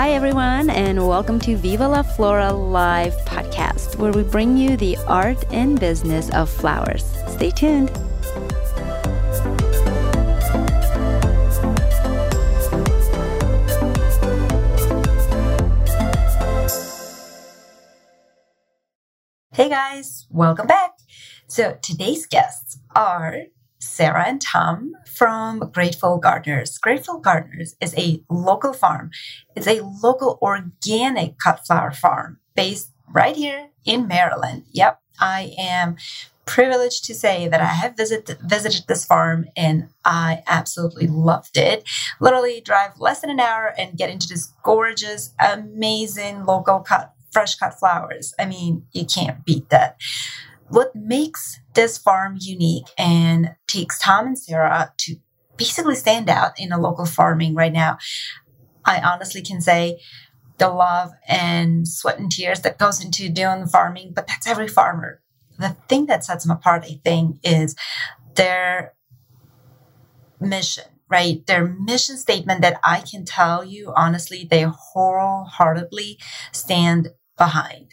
Hi everyone, and welcome to Viva La Flora Live podcast, where we bring you the art and business of flowers. Stay tuned. Hey guys, welcome back. So today's guests are Sarah and Tom from Grateful Gardeners. Grateful Gardeners is a local farm. It's a local organic cut flower farm based right here in Maryland. Yep, I am privileged to say that I have visited this farm and I absolutely loved it. Literally drive less than an hour and get into this gorgeous, amazing local cut, fresh cut flowers. I mean, you can't beat that. What makes this farm unique and takes Tom and Sarah to basically stand out in the local farming right now, I honestly can say the love and sweat and tears that goes into doing farming, but that's every farmer. The thing that sets them apart, I think, is their mission, right? Their mission statement that I can tell you, honestly, they wholeheartedly stand behind.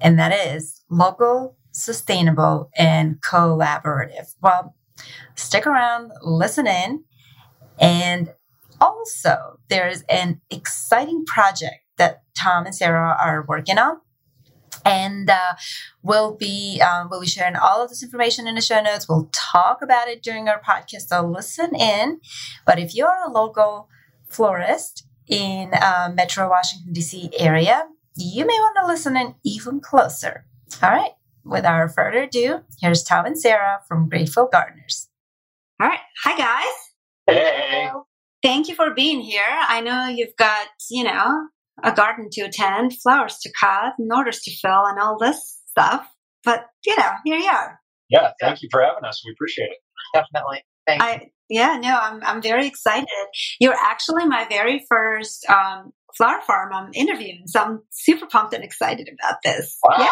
And that is local, sustainable, and collaborative. Well, stick around, listen in. And also, there's an exciting project that Tom and Sarah are working on. And we'll be sharing all of this information in the show notes. We'll talk about it during our podcast, so listen in. But if you're a local florist in Metro Washington, D.C. area, you may want to listen in even closer. All right. Without further ado, here's Tom and Sarah from Grateful Gardeners. All right. Hi, guys. Hey. Thank you for being here. I know you've got, a garden to attend, flowers to cut, and orders to fill, and all this stuff. But, here you are. Yeah. Thank you for having us. We appreciate it. Definitely. Thank you. I'm very excited. You're actually my very first flower farm I'm interviewing, so I'm super pumped and excited about this. Wow. Yeah.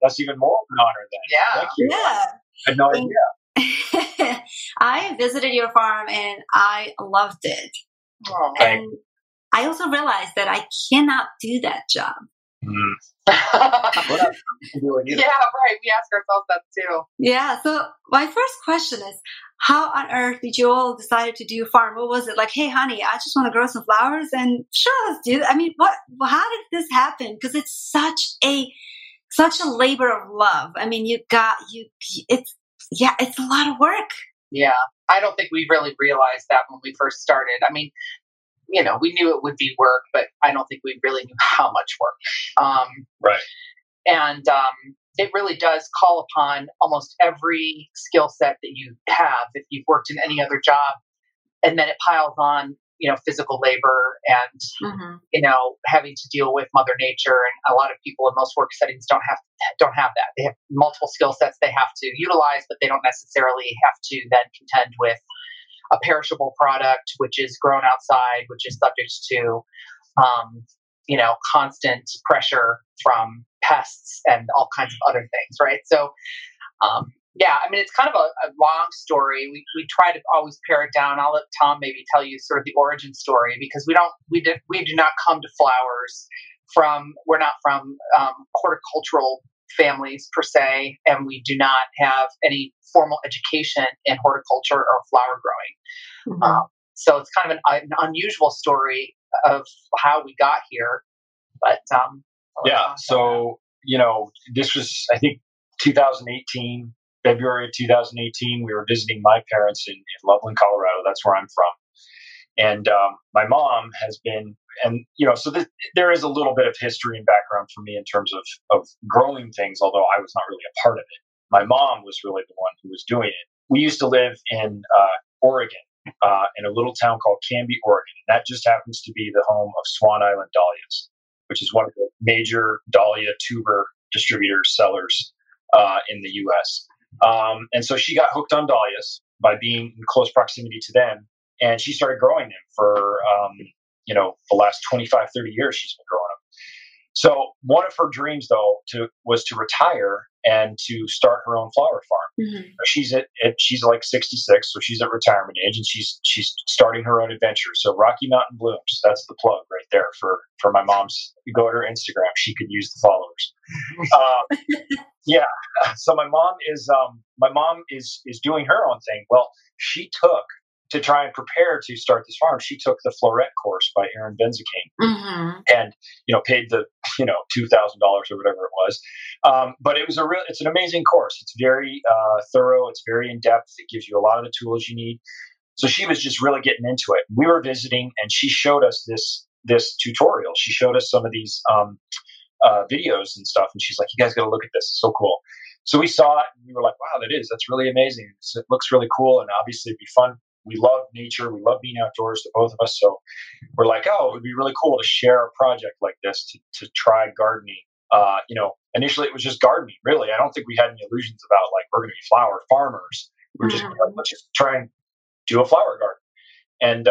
That's even more of an honor then. Yeah. Thank you. Yeah. I had no idea. I visited your farm and I loved it. Oh, and I also realized that I cannot do that job. Mm. Yeah, right. We ask ourselves that too. Yeah. So my first question is, how on earth did you all decide to do farm? What was it like? Hey, honey, I just want to grow some flowers and sure, let's do that. I mean, how did this happen? Because it's such a labor of love. I mean, it's a lot of work. Yeah. I don't think we really realized that when we first started. I mean, we knew it would be work, but I don't think we really knew how much work. Right. And it really does call upon almost every skill set that you have if you've worked in any other job. And then it piles on, physical labor and, mm-hmm. Having to deal with Mother Nature. And a lot of people in most work settings don't have that. They have multiple skill sets they have to utilize, but they don't necessarily have to then contend with a perishable product, which is grown outside, which is subject to, constant pressure from pests and all kinds of other things. Right. So, it's kind of a long story. We try to always pare it down. I'll let Tom maybe tell you sort of the origin story because we do not come to flowers from, we're not from horticultural families per se, and we do not have any formal education in horticulture or flower growing. Mm-hmm. So it's kind of an unusual story of how we got here. But this was, I think, 2018. February of 2018, we were visiting my parents in Loveland, Colorado. That's where I'm from. And my mom has been, and, there is a little bit of history and background for me in terms of growing things, although I was not really a part of it. My mom was really the one who was doing it. We used to live in Oregon, in a little town called Canby, Oregon. And that just happens to be the home of Swan Island Dahlias, which is one of the major dahlia tuber distributors, sellers in the U.S., and so she got hooked on dahlias by being in close proximity to them. And she started growing them for, the last 25, 30 years she's been growing them. So one of her dreams, though, was to retire and to start her own flower farm. Mm-hmm. She's like 66, so she's at retirement age, and she's starting her own adventure. So Rocky Mountain Blooms, that's the plug right there for my mom's. You go to her Instagram, she could use the followers. Yeah. So my mom is doing her own thing. Well, she took, to try and prepare to start this farm, she took the Floret course by Aaron Benzikin, mm-hmm. and, paid the, $2,000 or whatever it was. But it's an amazing course. It's very thorough. It's very in depth. It gives you a lot of the tools you need. So she was just really getting into it. We were visiting, and she showed us this tutorial. She showed us some of these videos and stuff. And she's like, you guys got to look at this. It's so cool. So we saw it, and we were like, wow, that's really amazing. It looks really cool. And obviously it'd be fun. We love nature. We love being outdoors, the both of us. So we're like, oh, it would be really cool to share a project like this, to try gardening. Initially it was just gardening, really. I don't think we had any illusions about we're going to be flower farmers. We're just let's just try and do a flower garden.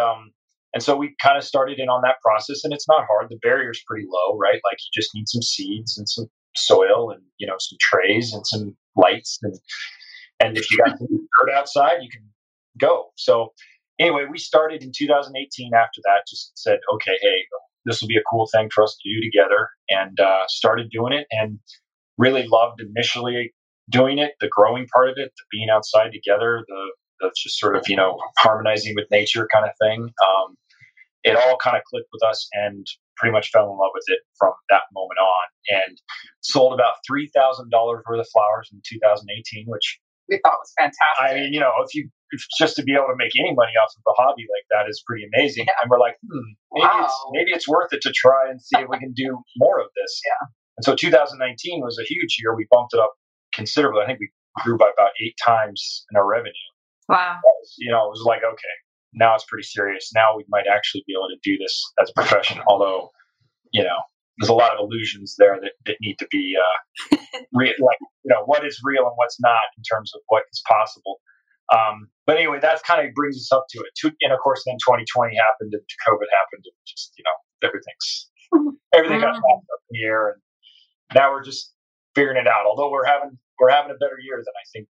And so we kind of started in on that process, and it's not hard. The barrier's pretty low, right? Like you just need some seeds and some soil and, some trays and some lights. And if you got some dirt outside, you can go. So anyway, we started in 2018 after that, just said, okay, hey, this will be a cool thing for us to do together, and started doing it, and really loved initially doing it, the growing part of it, the being outside together, the just sort of, harmonizing with nature kind of thing. It all kind of clicked with us and pretty much fell in love with it from that moment on, and sold about $3,000 worth of flowers in 2018, which we thought was fantastic. I mean, if just to be able to make any money off of a hobby like that is pretty amazing. Yeah. And we're like, maybe it's worth it to try and see if we can do more of this. Yeah. And so 2019 was a huge year. We bumped it up considerably. I think we grew by about 8 times in our revenue. Wow. It was like, okay, now it's pretty serious. Now we might actually be able to do this as a profession. Although, there's a lot of illusions there that need to be real, what is real and what's not in terms of what is possible. But anyway, that kind of brings us up to it. And of course, then 2020 happened, and COVID happened, and just, everything got knocked up in the air. And now we're just figuring it out. Although we're having a better year than I think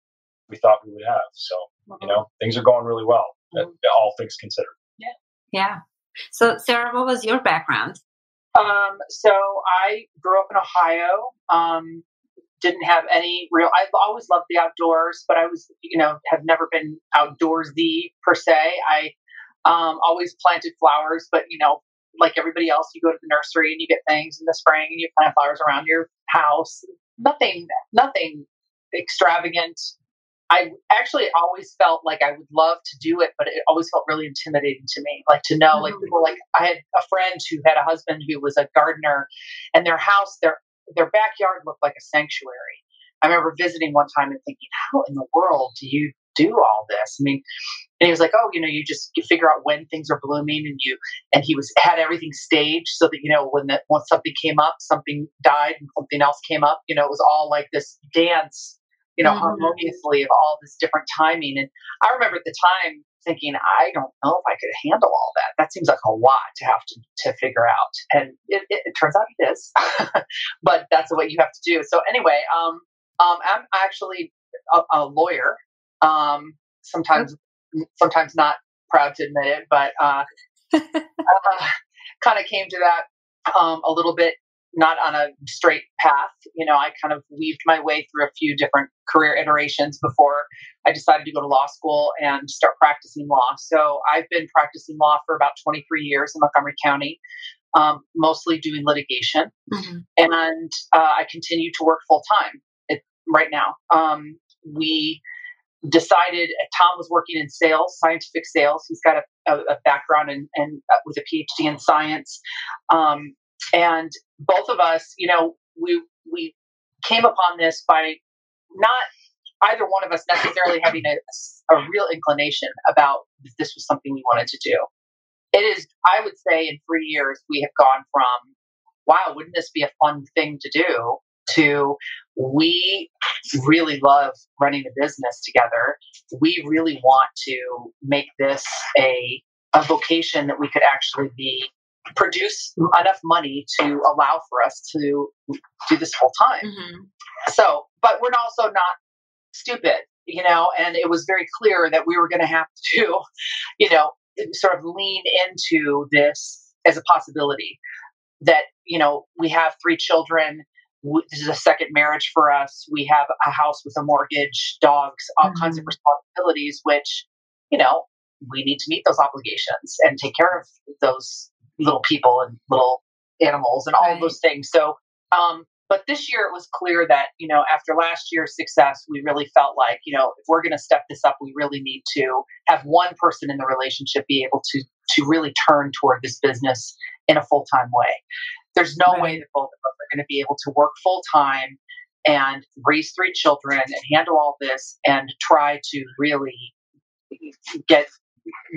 we thought we would have. So, things are going really well, all things considered. Yeah. Yeah. So Sarah, what was your background? So I grew up in Ohio, didn't have any real, I've always loved the outdoors, but I was, have never been outdoorsy per se. I, always planted flowers, but like everybody else, you go to the nursery and you get things in the spring and you plant flowers around your house. Nothing extravagant. I actually always felt like I would love to do it, but it always felt really intimidating to me. Like to know, people I had a friend who had a husband who was a gardener, and their house, their backyard looked like a sanctuary. I remember visiting one time and thinking, how in the world do you do all this? I mean, and he was like, oh, you just figure out when things are blooming, and he had everything staged so that, when something came up, something died and something else came up, it was all like this dance, harmoniously of all this different timing. And I remember at the time thinking, I don't know if I could handle all that. That seems like a lot to have to figure out. And it turns out it is, but that's what you have to do. So anyway, I'm actually a lawyer. Sometimes not proud to admit it, but, kind of came to that, a little bit, not on a straight path. I kind of weaved my way through a few different career iterations before I decided to go to law school and start practicing law. So I've been practicing law for about 23 years in Montgomery County, mostly doing litigation. Mm-hmm. And I continue to work full time right now. We decided, Tom was working in sales, scientific sales. He's got a background with a PhD in science. And both of us, we came upon this by not either one of us necessarily having a real inclination about if this was something we wanted to do. It is, I would say, in 3 years, we have gone from, wow, wouldn't this be a fun thing to do, to we really love running a business together. We really want to make this a vocation that we could actually be produce enough money to allow for us to do this full time. Mm-hmm. So, but we're also not stupid, you know, and it was very clear that we were going to have to, you know, sort of lean into this as a possibility that, you know, we have three children. This is a second marriage for us. We have a house with a mortgage, dogs, all mm-hmm. kinds of responsibilities, which, you know, we need to meet those obligations and take care of those little people and little animals and all right. those things. So, but this year it was clear that, you know, after last year's success, we really felt like, you know, if we're going to step this up, we really need to have one person in the relationship be able to really turn toward this business in a full-time way. There's no right. way that both of us are going to be able to work full-time and raise three children and handle all this and try to really get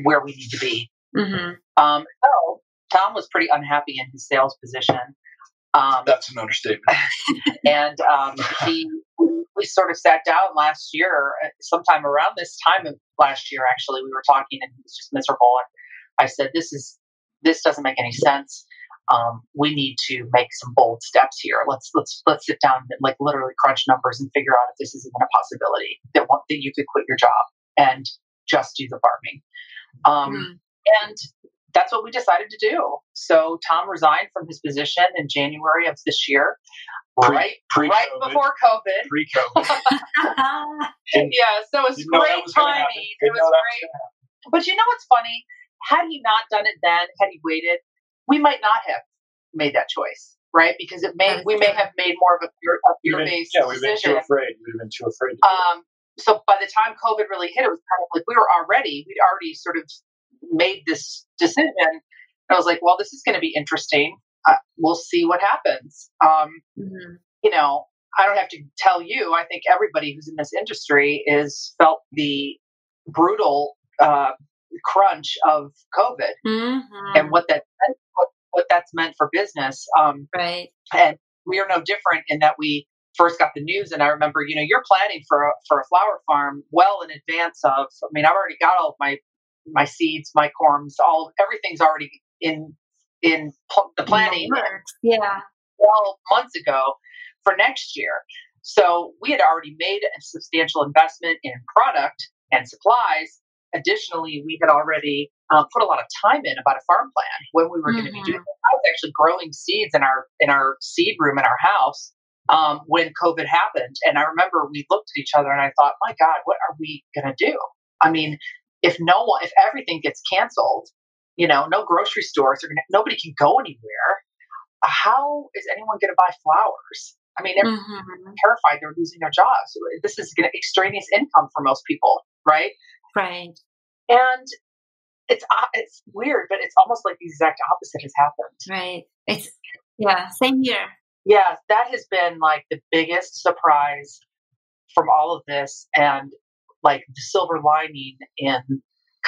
where we need to be. Mm-hmm. So Tom was pretty unhappy in his sales position. That's an understatement. And we sort of sat down last year, sometime around this time of last year, actually, we were talking and he was just miserable. And I said, this doesn't make any sense. We need to make some bold steps here. Let's sit down and like literally crunch numbers and figure out if this is even a possibility that you could quit your job and just do the farming. And that's what we decided to do. So Tom resigned from his position in January of this year, right before COVID. Pre-COVID. So it was great timing. It was great. But you know what's funny? Had he not done it then, had he waited, we might not have made that choice, right? Because we may have made more of a fear-based decision. Yeah, we've been too afraid. To do it. So by the time COVID really hit, it was kind of like we'd already sort of made this decision. And I was like, well, this is going to be interesting. We'll see what happens. Mm-hmm. You know, I don't have to tell you, I think everybody who's in this industry felt the brutal crunch of COVID mm-hmm. and what that's meant for business. Right. And we are no different in that we first got the news, and I remember, you know, you're planning for a flower farm well in advance of, I mean, I've already got all of my seeds, my corms, everything's already in the planning. Yeah. 12 months ago for next year. So we had already made a substantial investment in product and supplies. Additionally, we had already put a lot of time in about a farm plan when we were mm-hmm. going to be doing that. I was actually growing seeds in our seed room in our house when COVID happened. And I remember we looked at each other and I thought, my God, what are we going to do? I mean, if everything gets canceled, you know, no grocery stores, nobody can go anywhere. How is anyone going to buy flowers? I mean, everyone's mm-hmm. terrified they're losing their jobs. This is going to extraneous income for most people, right? Right. And it's weird, but it's almost like the exact opposite has happened. Right. Same here. Yeah, that has been like the biggest surprise from all of this, and like the silver lining in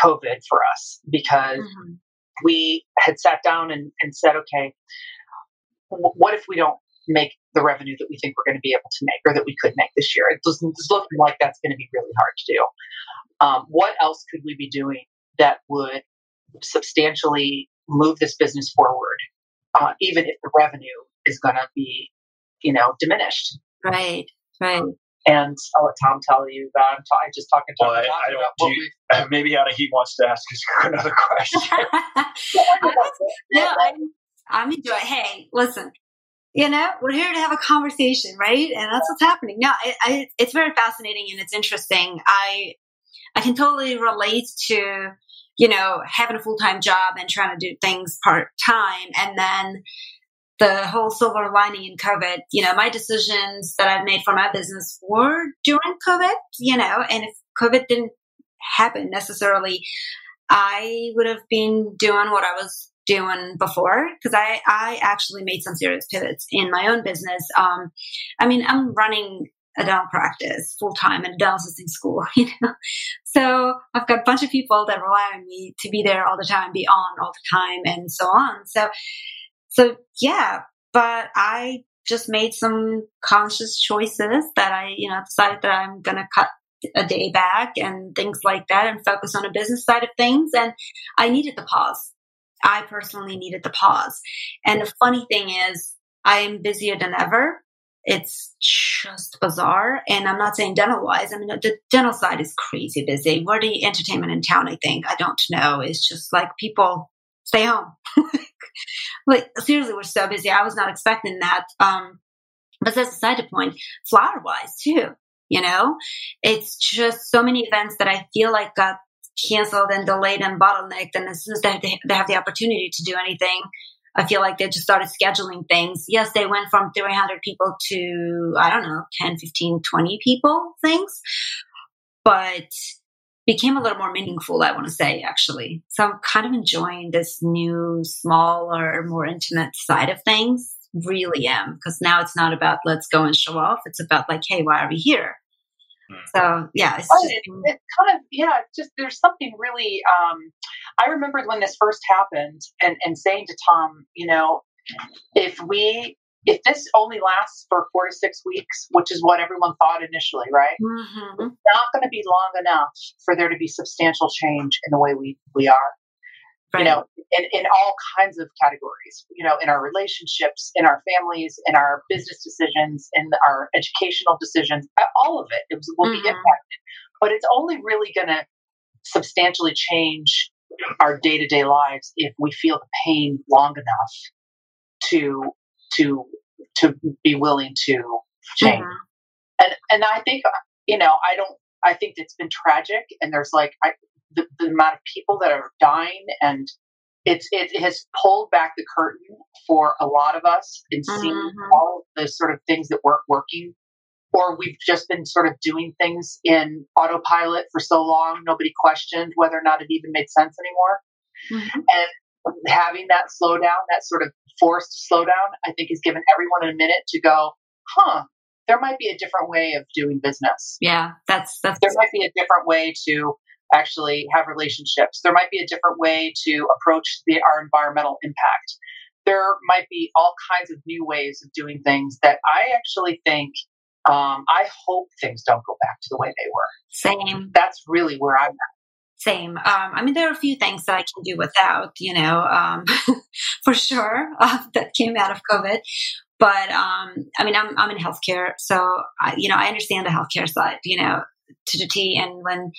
COVID for us, because mm-hmm. we had sat down and said, okay, what if we don't make the revenue that we think we're going to be able to make or that we could make this year? It's looking like that's going to be really hard to do. What else could we be doing that would substantially move this business forward, even if the revenue is going to be, you know, diminished? Right, right. And I'll let Tom tell you that I just talking to him about what we... Maybe out of he wants to ask us another question. No, I'm enjoying. Hey, listen, you know, we're here to have a conversation, right? And that's what's happening. No, it's very fascinating and it's interesting. I can totally relate to, you know, having a full-time job and trying to do things part-time, and then the whole silver lining in COVID. You know, my decisions that I've made for my business were during COVID, you know, and if COVID didn't happen necessarily, I would have been doing what I was doing before, because I actually made some serious pivots in my own business. I mean, I'm running adult practice full-time and adult assisting school, you know, so I've got a bunch of people that rely on me to be there all the time, be on all the time, and so on. So yeah, but I just made some conscious choices that I, you know, decided that I'm going to cut a day back and things like that and focus on the business side of things. And I needed the pause. I personally needed the pause. And the funny thing is, I'm busier than ever. It's just bizarre. And I'm not saying dental wise. I mean, the dental side is crazy busy. We're the entertainment in town, I think. I don't know. It's just like people stay home. Like, seriously, we're so busy. I was not expecting that. But that's beside the point. Flower wise too, you know, it's just so many events that I feel like got canceled and delayed and bottlenecked. And as soon as they have the opportunity to do anything, I feel like they just started scheduling things. Yes, they went from 300 people to, I don't know, 10, 15, 20 people things, but became a little more meaningful, I want to say, actually. So I'm kind of enjoying this new, smaller, more intimate side of things. Really am, because now it's not about let's go and show off. It's about like, hey, why are we here? So yeah, it's kind of, yeah, just there's something really, I remembered when this first happened and saying to Tom, you know, if this only lasts for 4 to 6 weeks, which is what everyone thought initially, right? Mm-hmm. It's not going to be long enough for there to be substantial change in the way we are, right. You know, in all kinds of categories, you know, in our relationships, in our families, in our business decisions, in our educational decisions, all of it will mm-hmm. be impacted. But it's only really going to substantially change our day-to-day lives if we feel the pain long enough to be willing to change. Mm-hmm. And I think, you know, I think it's been tragic, and there's like the amount of people that are dying, and it has pulled back the curtain for a lot of us in seeing mm-hmm. all of the sort of things that weren't working, or we've just been sort of doing things in autopilot for so long. Nobody questioned whether or not it even made sense anymore. Mm-hmm. And having that slowdown, that sort of forced slowdown, I think has given everyone a minute to go, there might be a different way of doing business. Yeah, that's there might be a different way to actually have relationships. There might be a different way to approach our environmental impact. There might be all kinds of new ways of doing things that I actually think, I hope things don't go back to the way they were. Same. That's really where I'm at. Same. I mean, there are a few things that I can do without, you know, for sure, that came out of COVID. But, I mean, I'm in healthcare. So, I understand the healthcare side, you know, to the T. And when,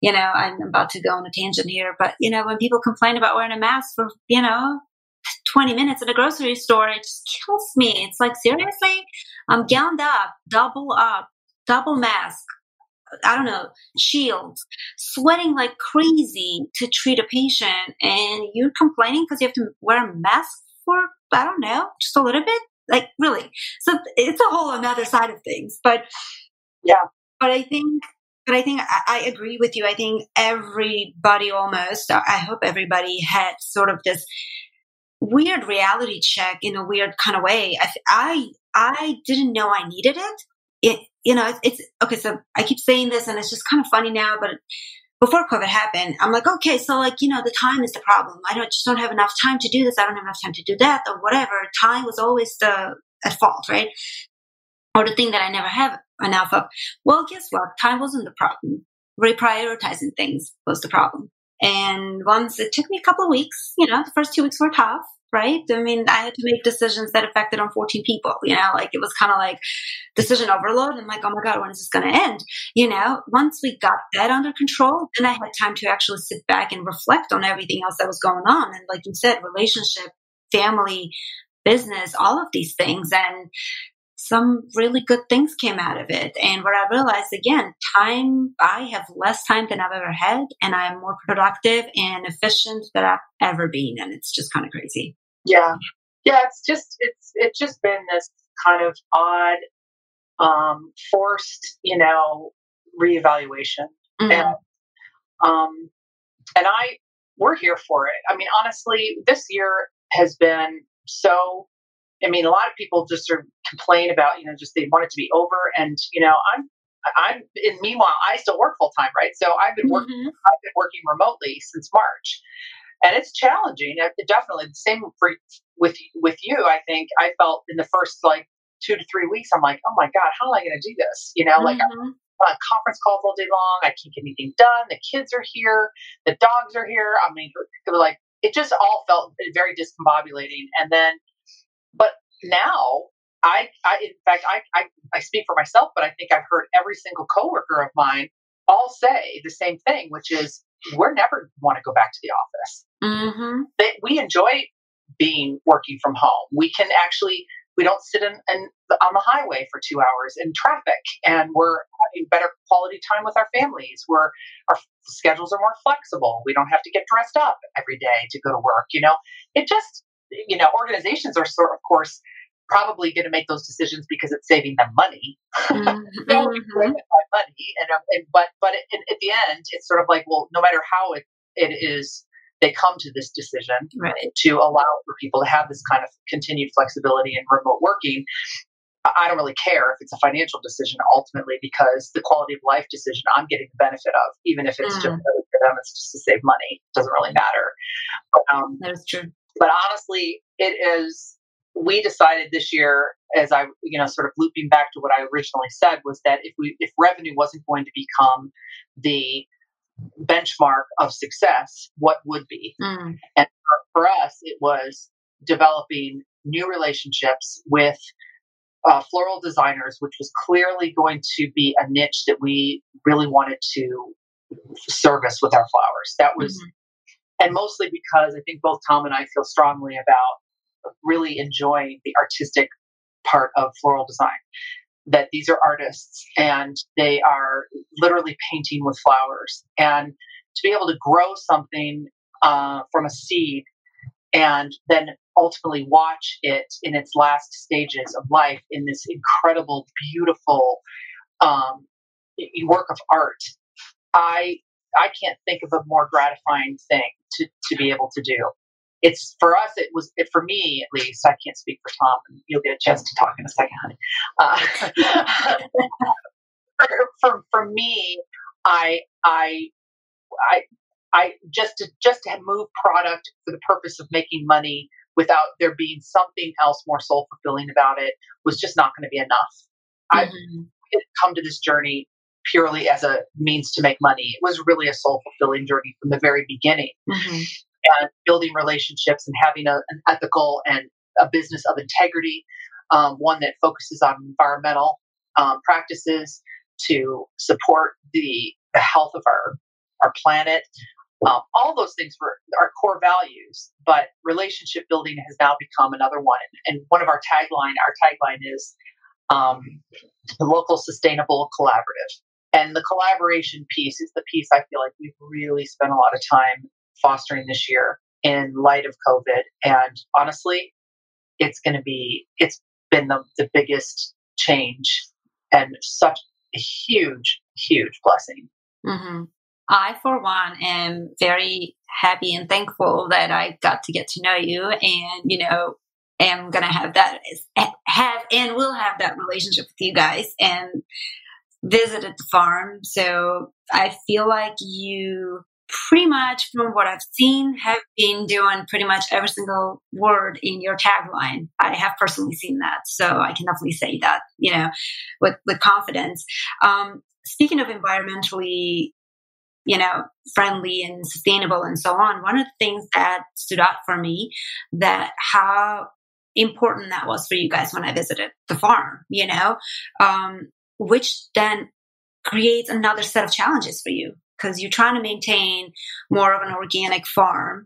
you know, I'm about to go on a tangent here, but, you know, when people complain about wearing a mask for, you know, 20 minutes at a grocery store, it just kills me. It's like, seriously? I'm gowned up, double mask, I don't know, shields, sweating like crazy to treat a patient, and you're complaining because you have to wear a mask for, I don't know, just a little bit? Like, really? So it's a whole another side of things. But yeah, but I think I agree with you. I think everybody almost, I hope everybody had sort of this weird reality check in a weird kind of way. I didn't know I needed it. You know, it's okay. So I keep saying this, and it's just kind of funny now, but before COVID happened, I'm like, okay, so like, you know, the time is the problem. I just don't have enough time to do this. I don't have enough time to do that or whatever. Time was always at fault, right? Or the thing that I never have enough of. Well, guess what? Time wasn't the problem. Reprioritizing things was the problem. And once it took me a couple of weeks, you know, the first 2 weeks were tough, right? I mean, I had to make decisions that affected on 14 people, you know, like it was kind of like decision overload. I'm like, oh my God, when is this going to end? You know, once we got that under control, then I had time to actually sit back and reflect on everything else that was going on. And like you said, relationship, family, business, all of these things. And some really good things came out of it. And what I realized, again, time, I have less time than I've ever had, and I'm more productive and efficient than I've ever been. And it's just kind of crazy. Yeah. Yeah. It's just been this kind of odd, forced, you know, reevaluation. Mm-hmm. And we're here for it. I mean, honestly, this year has been a lot of people just sort of complain about, you know, just they want it to be over. And, you know, meanwhile, I still work full time, right? So I've been working remotely since March, and it's challenging. It definitely the same with you. I think I felt in the first like 2 to 3 weeks, I'm like, oh my God, how am I going to do this? You know, like I'm on conference calls all day long. I can't get anything done. The kids are here. The dogs are here. I mean, like, it just all felt very discombobulating. And then, but now I speak for myself, but I think I've heard every single coworker of mine all say the same thing, which is we're never want to go back to the office. Mm-hmm. That we enjoy working from home. We can actually, we don't sit on the highway for 2 hours in traffic, and we're having better quality time with our families. Our schedules are more flexible. We don't have to get dressed up every day to go to work. You know, it just, you know, organizations are sort of course, probably going to make those decisions because it's saving them money. Mm-hmm. But at the end, it's sort of like, well, no matter how it is, they come to this decision to allow for people to have this kind of continued flexibility and remote working. I don't really care if it's a financial decision ultimately, because the quality of life decision I'm getting the benefit of, even if it's just for them, it's just to save money. It doesn't really matter. That is true. But honestly, we decided this year, as I, you know, sort of looping back to what I originally said, was that if revenue wasn't going to become the benchmark of success, what would be? And for us, it was developing new relationships with floral designers, which was clearly going to be a niche that we really wanted to service with our flowers. That was, and mostly because I think both Tom and I feel strongly about really enjoying the artistic part of floral design. That these are artists and they are literally painting with flowers, and to be able to grow something from a seed and then ultimately watch it in its last stages of life in this incredible, beautiful work of art. I can't think of a more gratifying thing to be able to do. It's for us. It was for me, at least. I can't speak for Tom. And you'll get a chance to talk in a second, honey. For me, I just to move product for the purpose of making money without there being something else more soul fulfilling about it was just not going to be enough. I've come to this journey purely as a means to make money. It was really a soul fulfilling journey from the very beginning. And building relationships and having an ethical and a business of integrity, one that focuses on environmental practices to support the health of our planet. All those things were our core values, but relationship building has now become another one. And one of our tagline is the local sustainable collaborative. And the collaboration piece is the piece I feel like we've really spent a lot of time fostering this year in light of COVID. And honestly, it's been the biggest change and such a huge, huge blessing. I, for one, am very happy and thankful that I got to get to know you, and, you know, am going to have that relationship with you guys and visit at the farm. So I feel like you pretty much, from what I've seen, have been doing pretty much every single word in your tagline. I have personally seen that, so I can definitely say that, you know, with confidence. Speaking of environmentally, you know, friendly and sustainable and so on, one of the things that stood out for me that how important that was for you guys when I visited the farm, you know, which then creates another set of challenges for you, because you're trying to maintain more of an organic farm.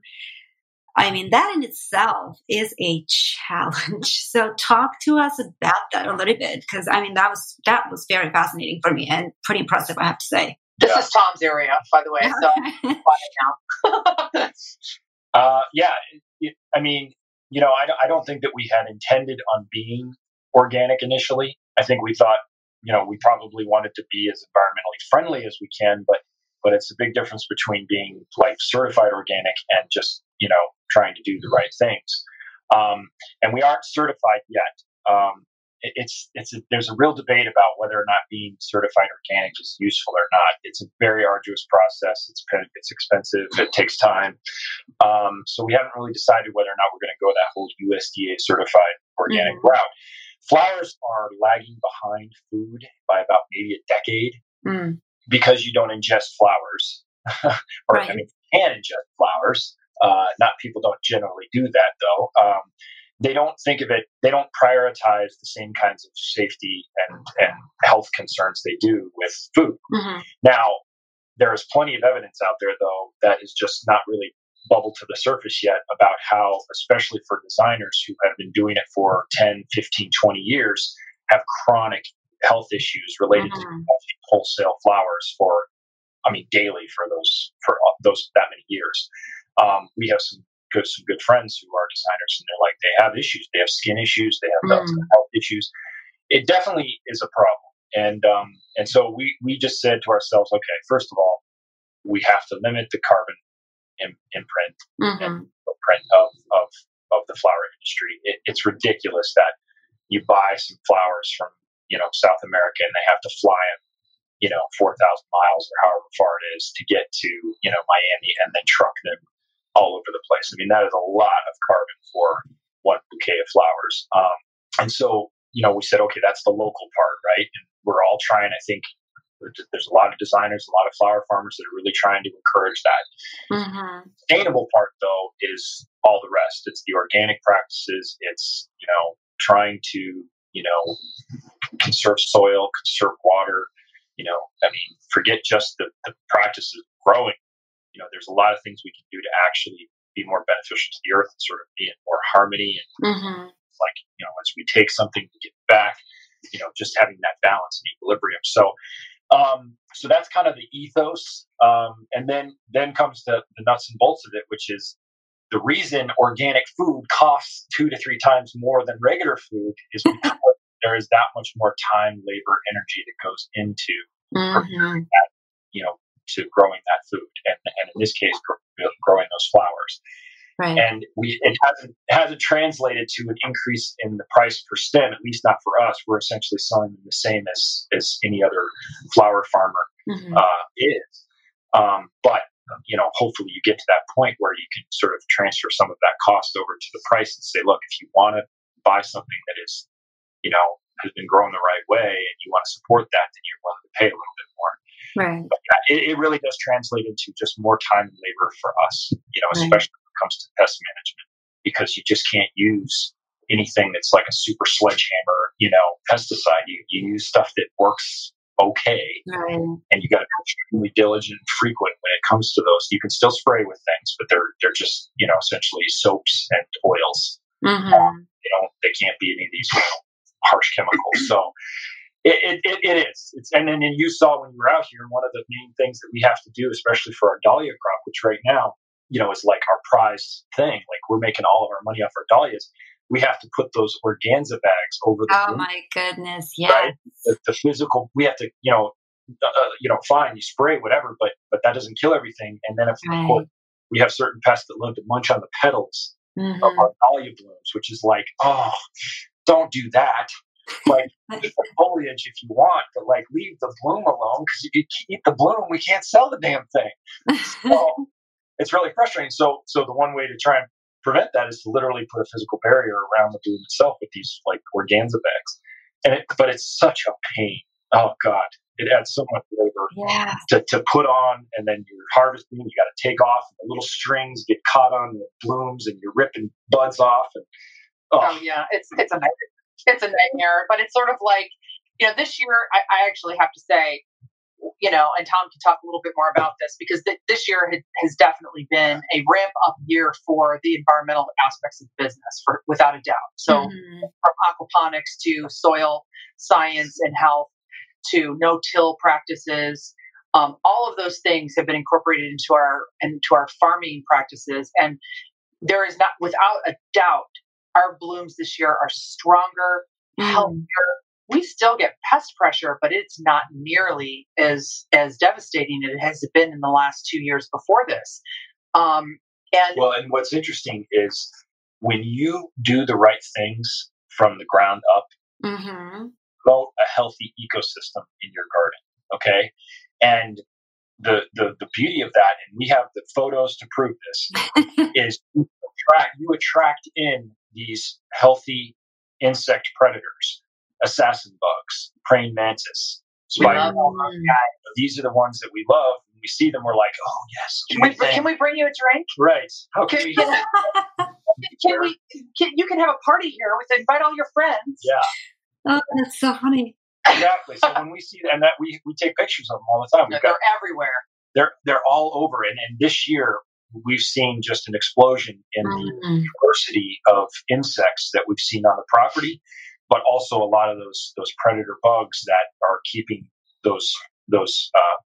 I mean, that in itself is a challenge. So talk to us about that a little bit, because I mean, that was very fascinating for me and pretty impressive, I have to say. This is Tom's area, by the way. So I'm quiet now. I mean, you know, I don't think that we had intended on being organic initially. I think we thought, you know, we probably wanted to be as environmentally friendly as we can, but it's a big difference between being like certified organic and just, you know, trying to do the right things. And we aren't certified yet. There's a real debate about whether or not being certified organic is useful or not. It's a very arduous process. It's expensive. It takes time. So we haven't really decided whether or not we're going to go that whole USDA certified organic route. Flowers are lagging behind food by about maybe a decade. Because you don't ingest flowers, or I mean, you can ingest flowers, Not people don't generally do that though. They don't think of it. They don't prioritize the same kinds of safety and health concerns they do with food. Mm-hmm. Now, there is plenty of evidence out there, though, that is just not really bubbled to the surface yet about how, especially for designers who have been doing it for 10, 15, 20 years, have chronic health issues related mm-hmm. to wholesale flowers daily for that many years. We have some good friends who are designers, and they're like, they have issues. They have skin issues. They have health issues. It definitely is a problem. And so we just said to ourselves, okay, first of all, we have to limit the carbon imprint mm-hmm. and footprint of the flower industry. It's ridiculous that you buy some flowers from, South America and they have to fly them, 4,000 miles or however far it is to get to, Miami, and then truck them all over the place. I mean, that is a lot of carbon for one bouquet of flowers. And so, we said, okay, that's the local part, right? And we're all trying, I think there's a lot of designers, a lot of flower farmers that are really trying to encourage that. Mm-hmm. The sustainable part, though, is all the rest. It's the organic practices. It's, trying to, conserve soil, conserve water, forget just the practice of growing. There's a lot of things we can do to actually be more beneficial to the earth and sort of be in more harmony. And mm-hmm. As we take something, we get back, just having that balance and equilibrium. So that's kind of the ethos. And then comes the nuts and bolts of it, which is the reason organic food costs 2 to 3 times more than regular food is because there is that much more time, labor, energy that goes into mm-hmm. that, to growing that food, and in this case, growing those flowers. Right. And it hasn't translated to an increase in the price per stem, at least not for us. We're essentially selling them the same as any other flower farmer mm-hmm. Is. But, hopefully you get to that point where you can sort of transfer some of that cost over to the price and say, look, if you want to buy something that is, has been grown the right way and you want to support that, then you're willing to pay a little bit more. Right. But yeah, it really does translate into just more time and labor for us, right. especially when it comes to pest management, because you just can't use anything that's like a super sledgehammer, pesticide. You use stuff that works okay, right. and you got to be extremely diligent and frequent when it comes to those. You can still spray with things, but they're just essentially soaps and oils. Mm-hmm. They can't be any of these harsh chemicals. So. It is. And you saw when you were out here, one of the main things that we have to do, especially for our dahlia crop, which right now, is like our prized thing. Like we're making all of our money off our dahlias. We have to put those organza bags over the room. Oh my goodness! Yeah, right? The physical. We have to, fine, you spray whatever, but that doesn't kill everything. And then if right. we have certain pests that love to munch on the petals mm-hmm. of our dahlia blooms, which is like, oh, don't do that. Like eat the foliage if you want, but like leave the bloom alone, because if you eat the bloom, we can't sell the damn thing. So it's really frustrating. So the one way to try and prevent that is to literally put a physical barrier around the bloom itself with these like organza bags. But it's such a pain. Oh God, it adds so much labor yeah. to put on, and then you're harvesting. You got to take off, and the little strings get caught on the blooms, and you're ripping buds off. And oh yeah, it's a nightmare. It's a nightmare, but it's sort of like, this year, I actually have to say, and Tom can talk a little bit more about this, because this year has definitely been a ramp up year for the environmental aspects of the business, without a doubt. So mm-hmm. from aquaponics to soil science and health to no-till practices, all of those things have been incorporated into our farming practices. And there is not, without a doubt, our blooms this year are stronger, healthier. We still get pest pressure, but it's not nearly as devastating as it has been in the last 2 years before this. And what's interesting is when you do the right things from the ground up, mm-hmm. build a healthy ecosystem in your garden. Okay, and the beauty of that, and we have the photos to prove this, is you attract in these healthy insect predators, assassin bugs, praying mantis, spider. These are the ones that we love. we see them, we're like, oh, yes. Can we bring you a drink? Right. Okay. You can have a party here with invite all your friends. Yeah. Oh, that's so funny. Exactly. So when we see them, we take pictures of them all the time. They're everywhere. They're all over. And this year, we've seen just an explosion in the diversity of insects that we've seen on the property, but also a lot of those predator bugs that are keeping those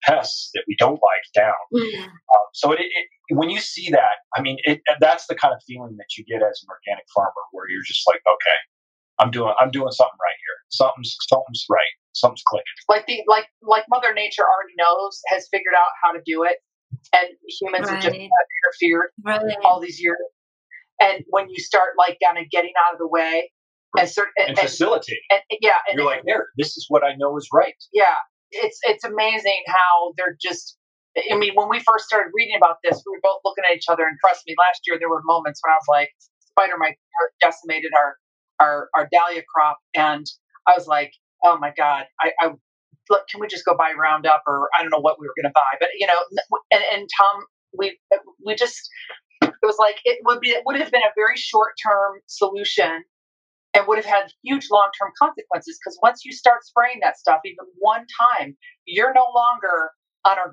pests that we don't like down. Mm-hmm. So it, when you see that, I mean, that's the kind of feeling that you get as an organic farmer, where you're just like, okay, I'm doing something right here. Something's right. Something's clicking. Like Mother Nature already knows, has figured out how to do it, and humans are just interfered all these years. And when you start down and getting out of the way and facilitate, and you're this is what I know is right. Yeah. It's amazing how they're just, I mean, when we first started reading about this, we were both looking at each other, and trust me, last year there were moments when I was like, spider-mite decimated our dahlia crop, and I was like, oh my God, look, can we just go buy Roundup, or I don't know what we were going to buy, but and Tom, we just, it was like, it would have been a very short-term solution. And would have had huge long-term consequences, because once you start spraying that stuff, even one time, you're no longer on a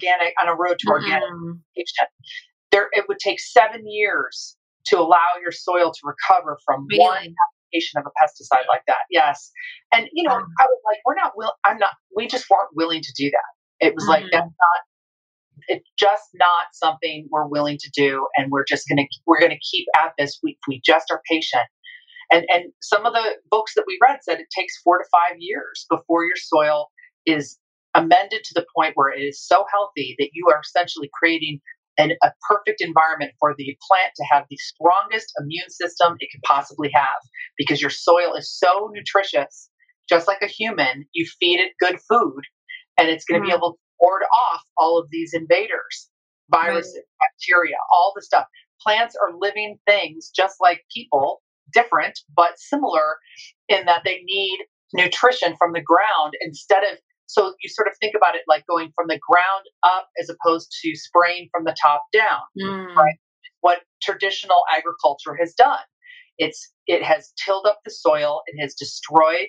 road to organic. It would take 7 years to allow your soil to recover from one application of a pesticide like that. Yes, and I was like, we just weren't willing to do that. It was like it's just not something we're willing to do, and we're gonna keep at this. We just are patient. And some of the books that we read said it takes 4 to 5 years before your soil is amended to the point where it is so healthy that you are essentially creating a perfect environment for the plant to have the strongest immune system it could possibly have, because your soil is so nutritious. Just like a human, you feed it good food, and it's going to be able to ward off all of these invaders, viruses, bacteria, all the stuff. Plants are living things just like people. Different, but similar in that they need nutrition from the ground so you sort of think about it like going from the ground up as opposed to spraying from the top down, right? What traditional agriculture has done. It has tilled up the soil. It has destroyed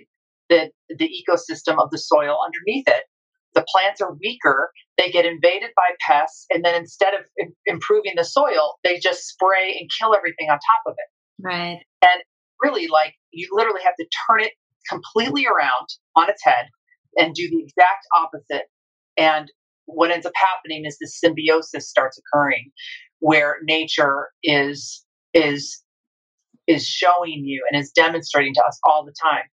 the ecosystem of the soil underneath it. The plants are weaker. They get invaded by pests. And then instead of improving the soil, they just spray and kill everything on top of it. Right. And really, you literally have to turn it completely around on its head and do the exact opposite. And what ends up happening is this symbiosis starts occurring, where nature is showing you and is demonstrating to us all the time,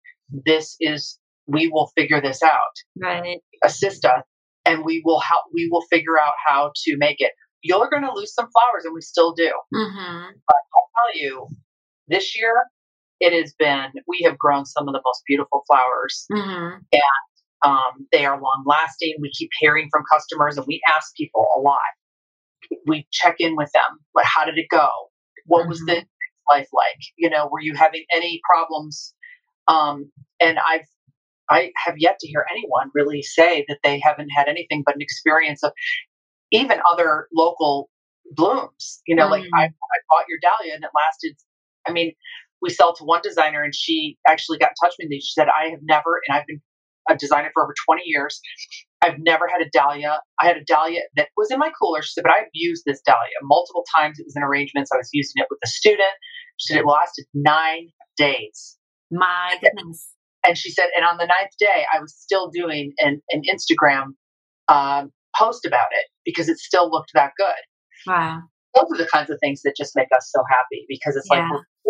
we will figure this out. Right. Assist us, and we will figure out how to make it. You're going to lose some flowers, and we still do. Mm-hmm. But I'll tell you, this year, we have grown some of the most beautiful flowers, and they are long lasting. We keep hearing from customers, and we ask people a lot. We check in with them. Like, how did it go? What was the life like? Were you having any problems? And I have yet to hear anyone really say that they haven't had anything but an experience of even other local blooms. I bought your dahlia, and it lasted. I mean, we sell to one designer, and she actually got in touch with me. She said, I've been a designer for over 20 years. I've never had a dahlia. I had a dahlia that was in my cooler. She said, but I've used this dahlia multiple times. It was in arrangements. I was using it with a student. She said, it lasted 9 days. My goodness. And she said, and on the 9th day, I was still doing an Instagram post about it because it still looked that good. Wow. Those are the kinds of things that just make us so happy, because it's like,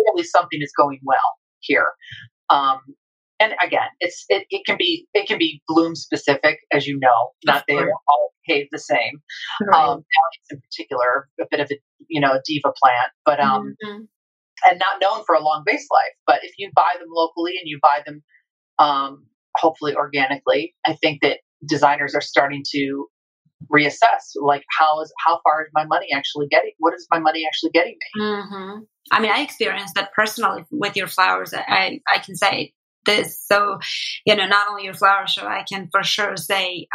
really something is going well here. And again, it can be bloom specific, as you know, not they all behave the same. Right. Dahlias in particular, a bit of a diva plant, but, and not known for a long base life, but if you buy them locally and you buy them, hopefully organically, I think that designers are starting to reassess, like, how far is my money actually getting? What is my money actually getting me? I mean, I experienced that personally with your flowers. I can say this. So, you know, not only your flower show, I can for sure say,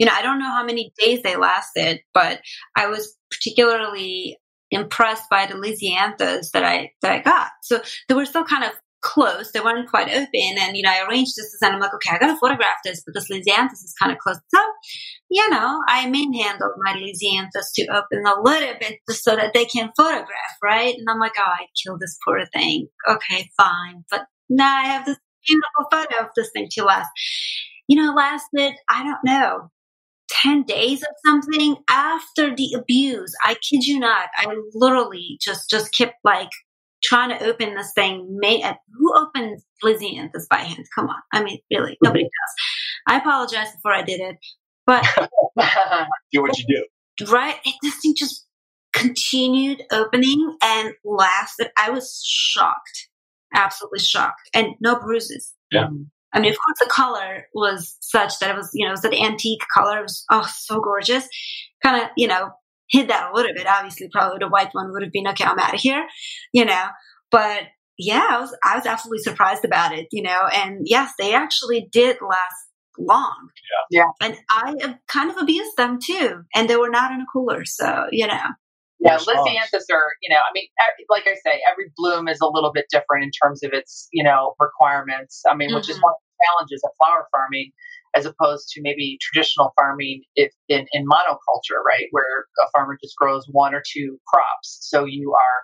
you know, I don't know how many days they lasted, but I was particularly impressed by the lisianthus that I got. So they were still kind of close. They weren't quite open. And, you know, I arranged this and I'm like, okay, I got to photograph this, but this lisianthus is kind of close. So, you know, I manhandled my lisianthus to open a little bit just so that they can photograph, right? And I'm like, oh, I killed this poor thing. Okay, fine. But now I have this beautiful photo of this thing to last. You know, it lasted, I don't know, 10 days or something after the abuse. I kid you not. I literally just kept like trying to open this thing. Who opens lisianthus by hand? Come on. I mean, really, nobody does. I apologize before I did it, but do what you do. Right? This thing just continued opening and lasted. I was shocked, absolutely shocked, and no bruises. Yeah. I mean, of course, the color was such that it was, you know, it was an antique color. It was, oh, so gorgeous. Kind of, you know, hid that a little bit. Obviously, probably the white one would have been, okay, I'm out of here, you know. But, yeah, I was absolutely surprised about it, you know. And, yes, they actually did last long. Yeah. And I kind of abused them, too. And they were not in a cooler, so, you know. Yeah, lisianthus are, you know, I mean, like I say, every bloom is a little bit different in terms of its, you know, requirements. I mean, which is one of the challenges of flower farming as opposed to maybe traditional farming if in monoculture, right, where a farmer just grows one or two crops. So you are,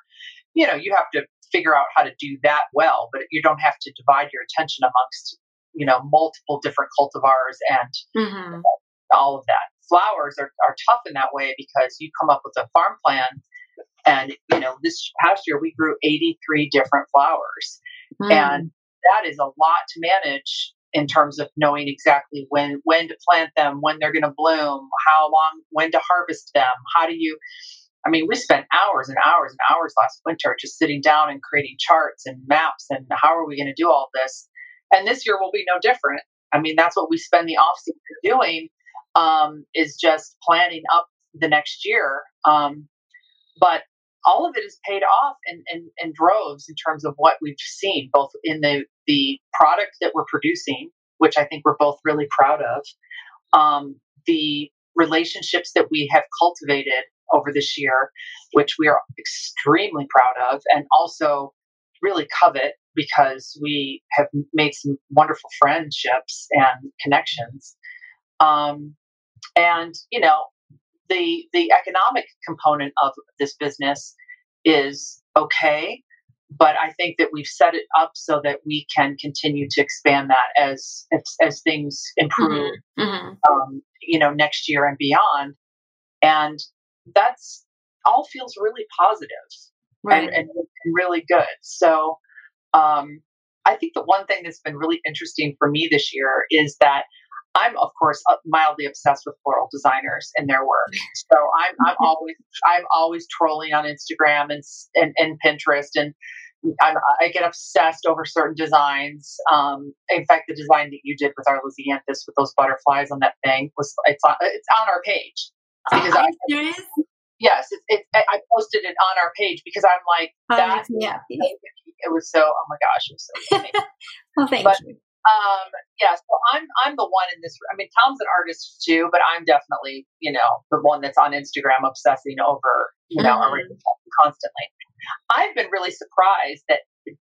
you know, you have to figure out how to do that well, but you don't have to divide your attention amongst, you know, multiple different cultivars and all of that. Flowers are tough in that way because you come up with a farm plan and, you know, this past year we grew 83 different flowers and that is a lot to manage in terms of knowing exactly when to plant them, when they're going to bloom, how long, when to harvest them. How do you, I mean, we spent hours and hours and hours last winter just sitting down and creating charts and maps and how are we going to do all this? And this year will be no different. I mean, that's what we spend the off season doing. Is just planning up the next year. But all of it is paid off in droves in terms of what we've seen, both in the product that we're producing, which I think we're both really proud of, the relationships that we have cultivated over this year, which we are extremely proud of, and also really covet because we have made some wonderful friendships and connections. And, you know, the economic component of this business is okay, but I think that we've set it up so that we can continue to expand that as things improve, you know, next year and beyond. And that's all feels really positive and really good. So, I think the one thing that's been really interesting for me this year is that I'm, of course, mildly obsessed with floral designers and their work. So I'm always trolling on Instagram and Pinterest, and I get obsessed over certain designs. In fact, the design that you did with our lisianthus with those butterflies on that thing it's on our page. Because are you serious? Yes, I posted it on our page because I'm like that. Yeah, it was so. Oh my gosh, it was so funny. Well, thank you. Yeah, so I'm the one in this. I mean, Tom's an artist too, but I'm definitely, you know, the one that's on Instagram obsessing over, you know, constantly. I've been really surprised that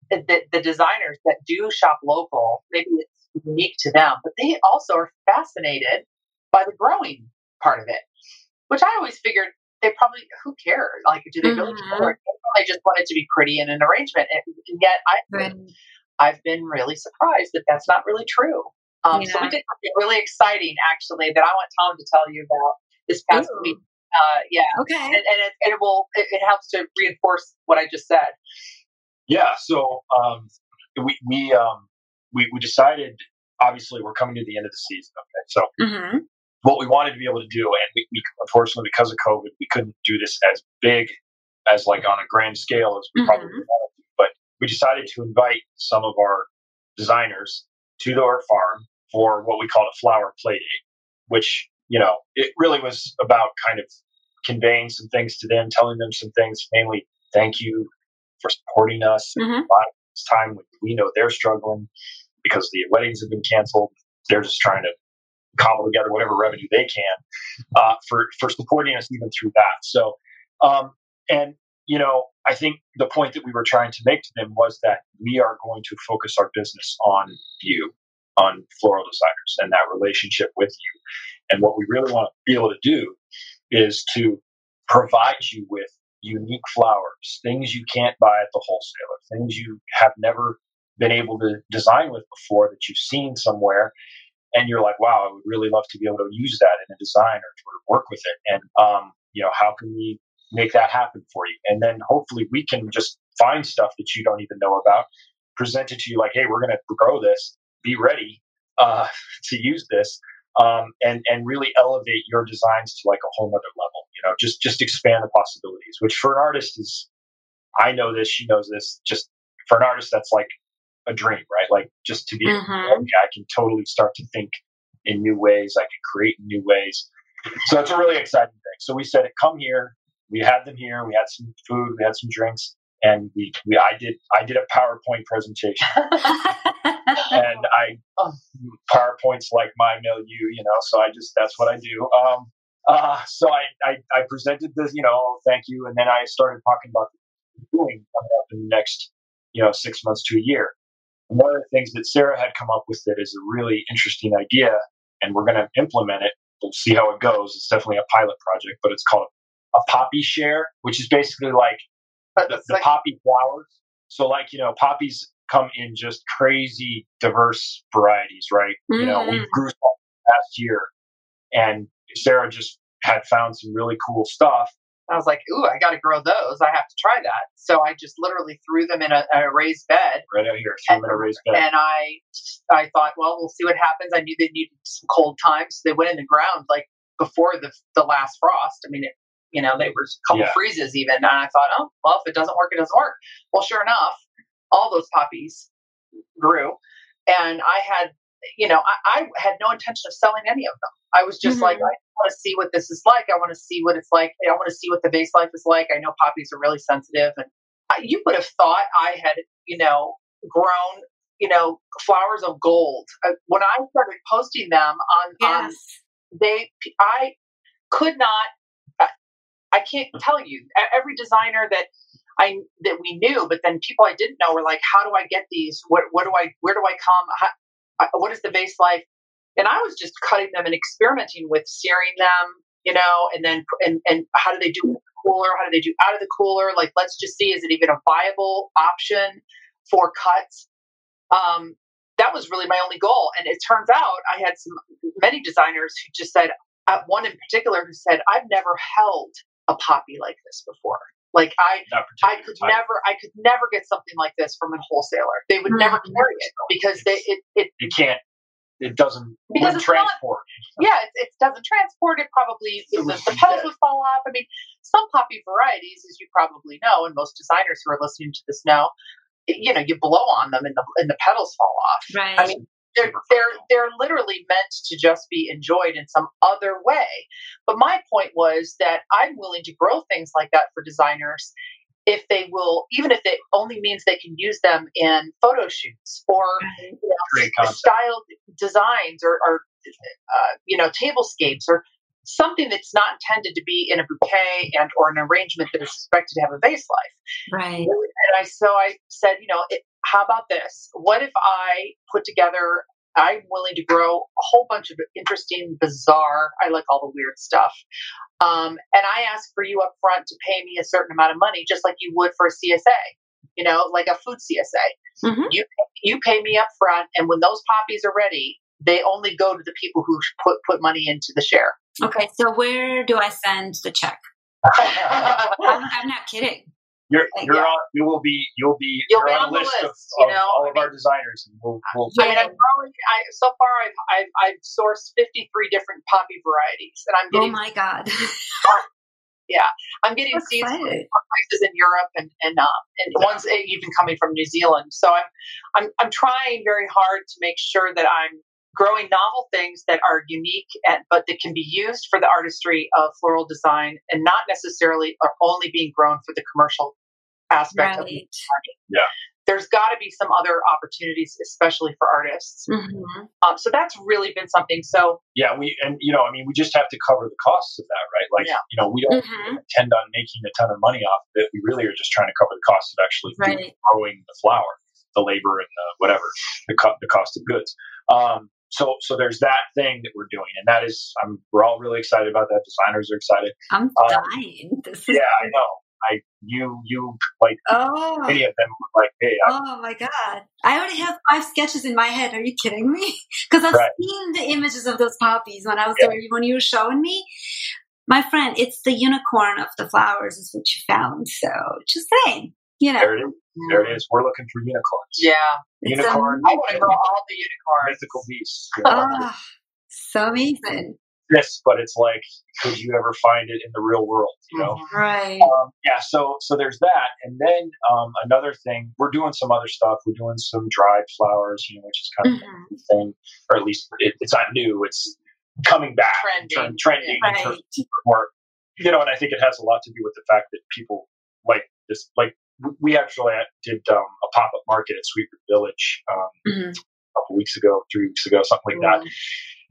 the designers that do shop local, maybe it's unique to them, but they also are fascinated by the growing part of it, which I always figured they probably, who cares? Like, do they really care? They just want it to be pretty in an arrangement. And yet I've been really surprised that that's not really true. Yeah. So we did something really exciting, actually, that I want Tom to tell you about this past week. Yeah. Okay. And it helps to reinforce what I just said. Yeah. So we decided, obviously, we're coming to the end of the season. Okay. So what we wanted to be able to do, and we unfortunately, because of COVID, we couldn't do this as big as like on a grand scale as we probably wanted. We decided to invite some of our designers to our farm for what we called a flower play date, which, you know, it really was about kind of conveying some things to them, telling them some things, mainly thank you for supporting us. A lot of this time when we know they're struggling. because the weddings have been canceled. They're just trying to cobble together whatever revenue they can for supporting us even through that. So, and, you know, I think the point that we were trying to make to them was that we are going to focus our business on you, on floral designers and that relationship with you. And what we really want to be able to do is to provide you with unique flowers, things you can't buy at the wholesaler, things you have never been able to design with before that you've seen somewhere. And you're like, wow, I would really love to be able to use that in a design or to work with it. And, you know, how can we make that happen for you? And then hopefully we can just find stuff that you don't even know about, present it to you like, hey, we're going to grow this, be ready to use this, and really elevate your designs to like a whole other level. You know, just expand the possibilities, which for an artist is, I know this, she knows this, just for an artist, that's like a dream, right? Like just to be, I can totally start to think in new ways. I can create in new ways. So it's a really exciting thing. So we said, come here. We had them here. We had some food. We had some drinks, and I did a PowerPoint presentation, and PowerPoint's like my milieu, you know. So I just that's what I do. So I presented this, you know, thank you, and then I started talking about doing coming up in the next, you know, 6 months to a year. And one of the things that Sarah had come up with that is a really interesting idea, and we're going to implement it. We'll see how it goes. It's definitely a pilot project, but it's called a poppy share, which is basically like the poppy flowers. So like, you know, poppies come in just crazy diverse varieties, right? You know, we grew some last year, and Sarah just had found some really cool stuff. I was like, ooh, I got to grow those. I have to try that. So I just literally threw them in a raised bed. Right out here, threw them in a raised bed. And I thought, well, we'll see what happens. I knew they needed some cold time, so they went in the ground like before the last frost. I mean, it, you know, they were a couple freezes even. And I thought, oh, well, if it doesn't work, it doesn't work. Well, sure enough, all those poppies grew. And I had, you know, I had no intention of selling any of them. I was just like, I want to see what this is like. I want to see what it's like. I want to see what the base life is like. I know poppies are really sensitive. And you would have thought I had, you know, grown, you know, flowers of gold. When I started posting them on, I could not, I can't tell you, every designer that we knew, but then people I didn't know were like, how do I get these? Where do I come? What is the base life? And I was just cutting them and experimenting with searing them, you know, and then, and how do they do in the cooler? How do they do out of the cooler? Like, let's just see, is it even a viable option for cuts? That was really my only goal. And it turns out I had many designers who just said, one in particular who said, I've never held a poppy like this before. Like I could never get something like this from a wholesaler. They would never carry it because it doesn't transport. It doesn't transport. It probably, the petals would fall off. I mean, some poppy varieties, as you probably know, and most designers who are listening to this know, you know, you blow on them and the petals fall off. Right. I mean, they're literally meant to just be enjoyed in some other way. But my point was that I'm willing to grow things like that for designers if they will, even if it only means they can use them in photo shoots or you know, styled designs or you know, tablescapes or something that's not intended to be in a bouquet and or an arrangement that is expected to have a base life. Right. And I said, you know, how about this? What if I put together, I'm willing to grow a whole bunch of interesting, bizarre, I like all the weird stuff. And I ask for you up front to pay me a certain amount of money, just like you would for a CSA, you know, like a food CSA. Mm-hmm. You pay me up front. And when those poppies are ready, they only go to the people who put money into the share. Okay. So where do I send the check? I'm not kidding. You're on. You'll be on a list of, you know, all of our designers. And we'll I mean, I'm growing. So far, I've sourced 53 different poppy varieties, and I'm getting. Oh my god! I'm getting seeds from places in Europe and ones even coming from New Zealand. So I'm trying very hard to make sure that I'm growing novel things that are unique, but that can be used for the artistry of floral design and not necessarily are only being grown for the commercial aspect of it. Yeah. there's got to be some other opportunities, especially for artists. Mm-hmm. So that's really been something. So yeah, we just have to cover the costs of that, right? Like, we don't intend on making a ton of money off of it. We really are just trying to cover the cost of actually growing the flower, the labor, and the cost of goods. So there's that thing that we're doing, and that is, we're all really excited about that. Designers are excited. I'm dying. Yeah, I know. Many of them were like, hey. Oh my God. I already have 5 sketches in my head. Are you kidding me? Because I've seen the images of those poppies when I was there, when you were showing me. My friend, it's the unicorn of the flowers is what you found. So just saying, There it is. There it is. We're looking for unicorns. Yeah. Unicorn. I want to grow all the unicorns. Mythical beasts. So amazing. Yes, but it's like, could you ever find it in the real world? You know, right? So there's that, and then another thing, we're doing some other stuff. We're doing some dried flowers, which is kind of a new thing, or at least it's not new. It's coming back, trending, in terms of work. And I think it has a lot to do with the fact that people like this. Like, we actually did a pop-up market at Sweetwood Village a couple weeks ago, 3 weeks ago, something like that.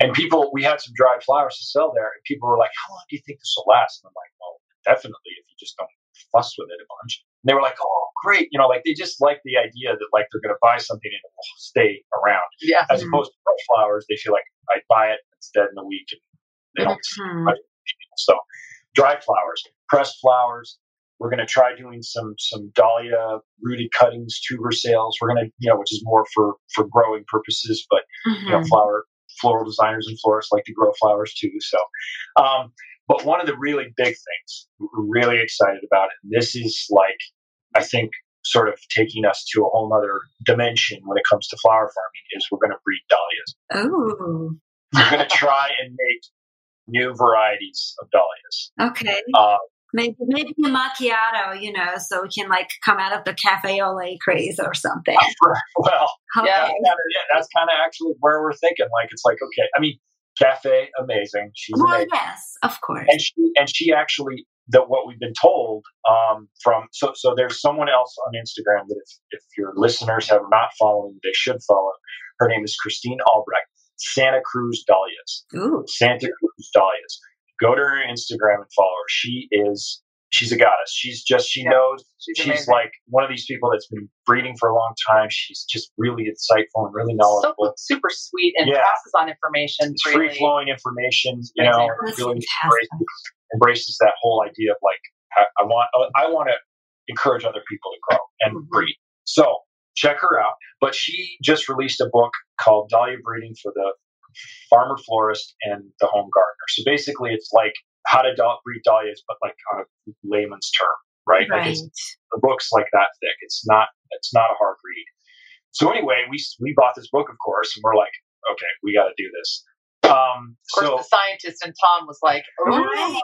And we had some dried flowers to sell there, and people were like, how long do you think this will last? And I'm like, well, definitely, if you just don't fuss with it a bunch. And they were like, oh, great. They just like the idea that, they're going to buy something and it will stay around. Yeah. As opposed to fresh flowers, they feel like, I buy it, it's dead in a week, and they don't. So dried flowers, pressed flowers. We're going to try doing some dahlia rooted cuttings, tuber sales. We're going to, which is more for growing purposes, but, floral designers and florists like to grow flowers too. So, but one of the really big things we're really excited about, and this is I think sort of taking us to a whole nother dimension when it comes to flower farming, is we're going to breed dahlias. Oh, we're going to try and make new varieties of dahlias. Okay. Maybe a macchiato, so we can come out of the cafe au lait craze or something. Well, that's kind of actually where we're thinking. Okay, cafe, amazing. She's amazing. Yes, of course. And she actually, what we've been told from there's someone else on Instagram that if your listeners have not followed, they should follow. Her name is Christine Albrecht, Santa Cruz Dahlias. Ooh. Santa Cruz Dahlias. Go to her Instagram and follow her. She's a goddess. She knows. She's like one of these people that's been breeding for a long time. She's just really insightful and really knowledgeable. So super sweet and passes on information. It's really free-flowing information, really embraces that whole idea of I want to encourage other people to grow and breed. So check her out. But she just released a book called Dahlia Breeding for the Farmer, Florist, and the Home Gardener. So basically, it's how to breed dahlias, but on a layman's term, right? The book's that thick. It's not a hard read. So anyway, we bought this book, of course, and we're like, okay, we got to do this. Of course, the scientist and Tom was like, right,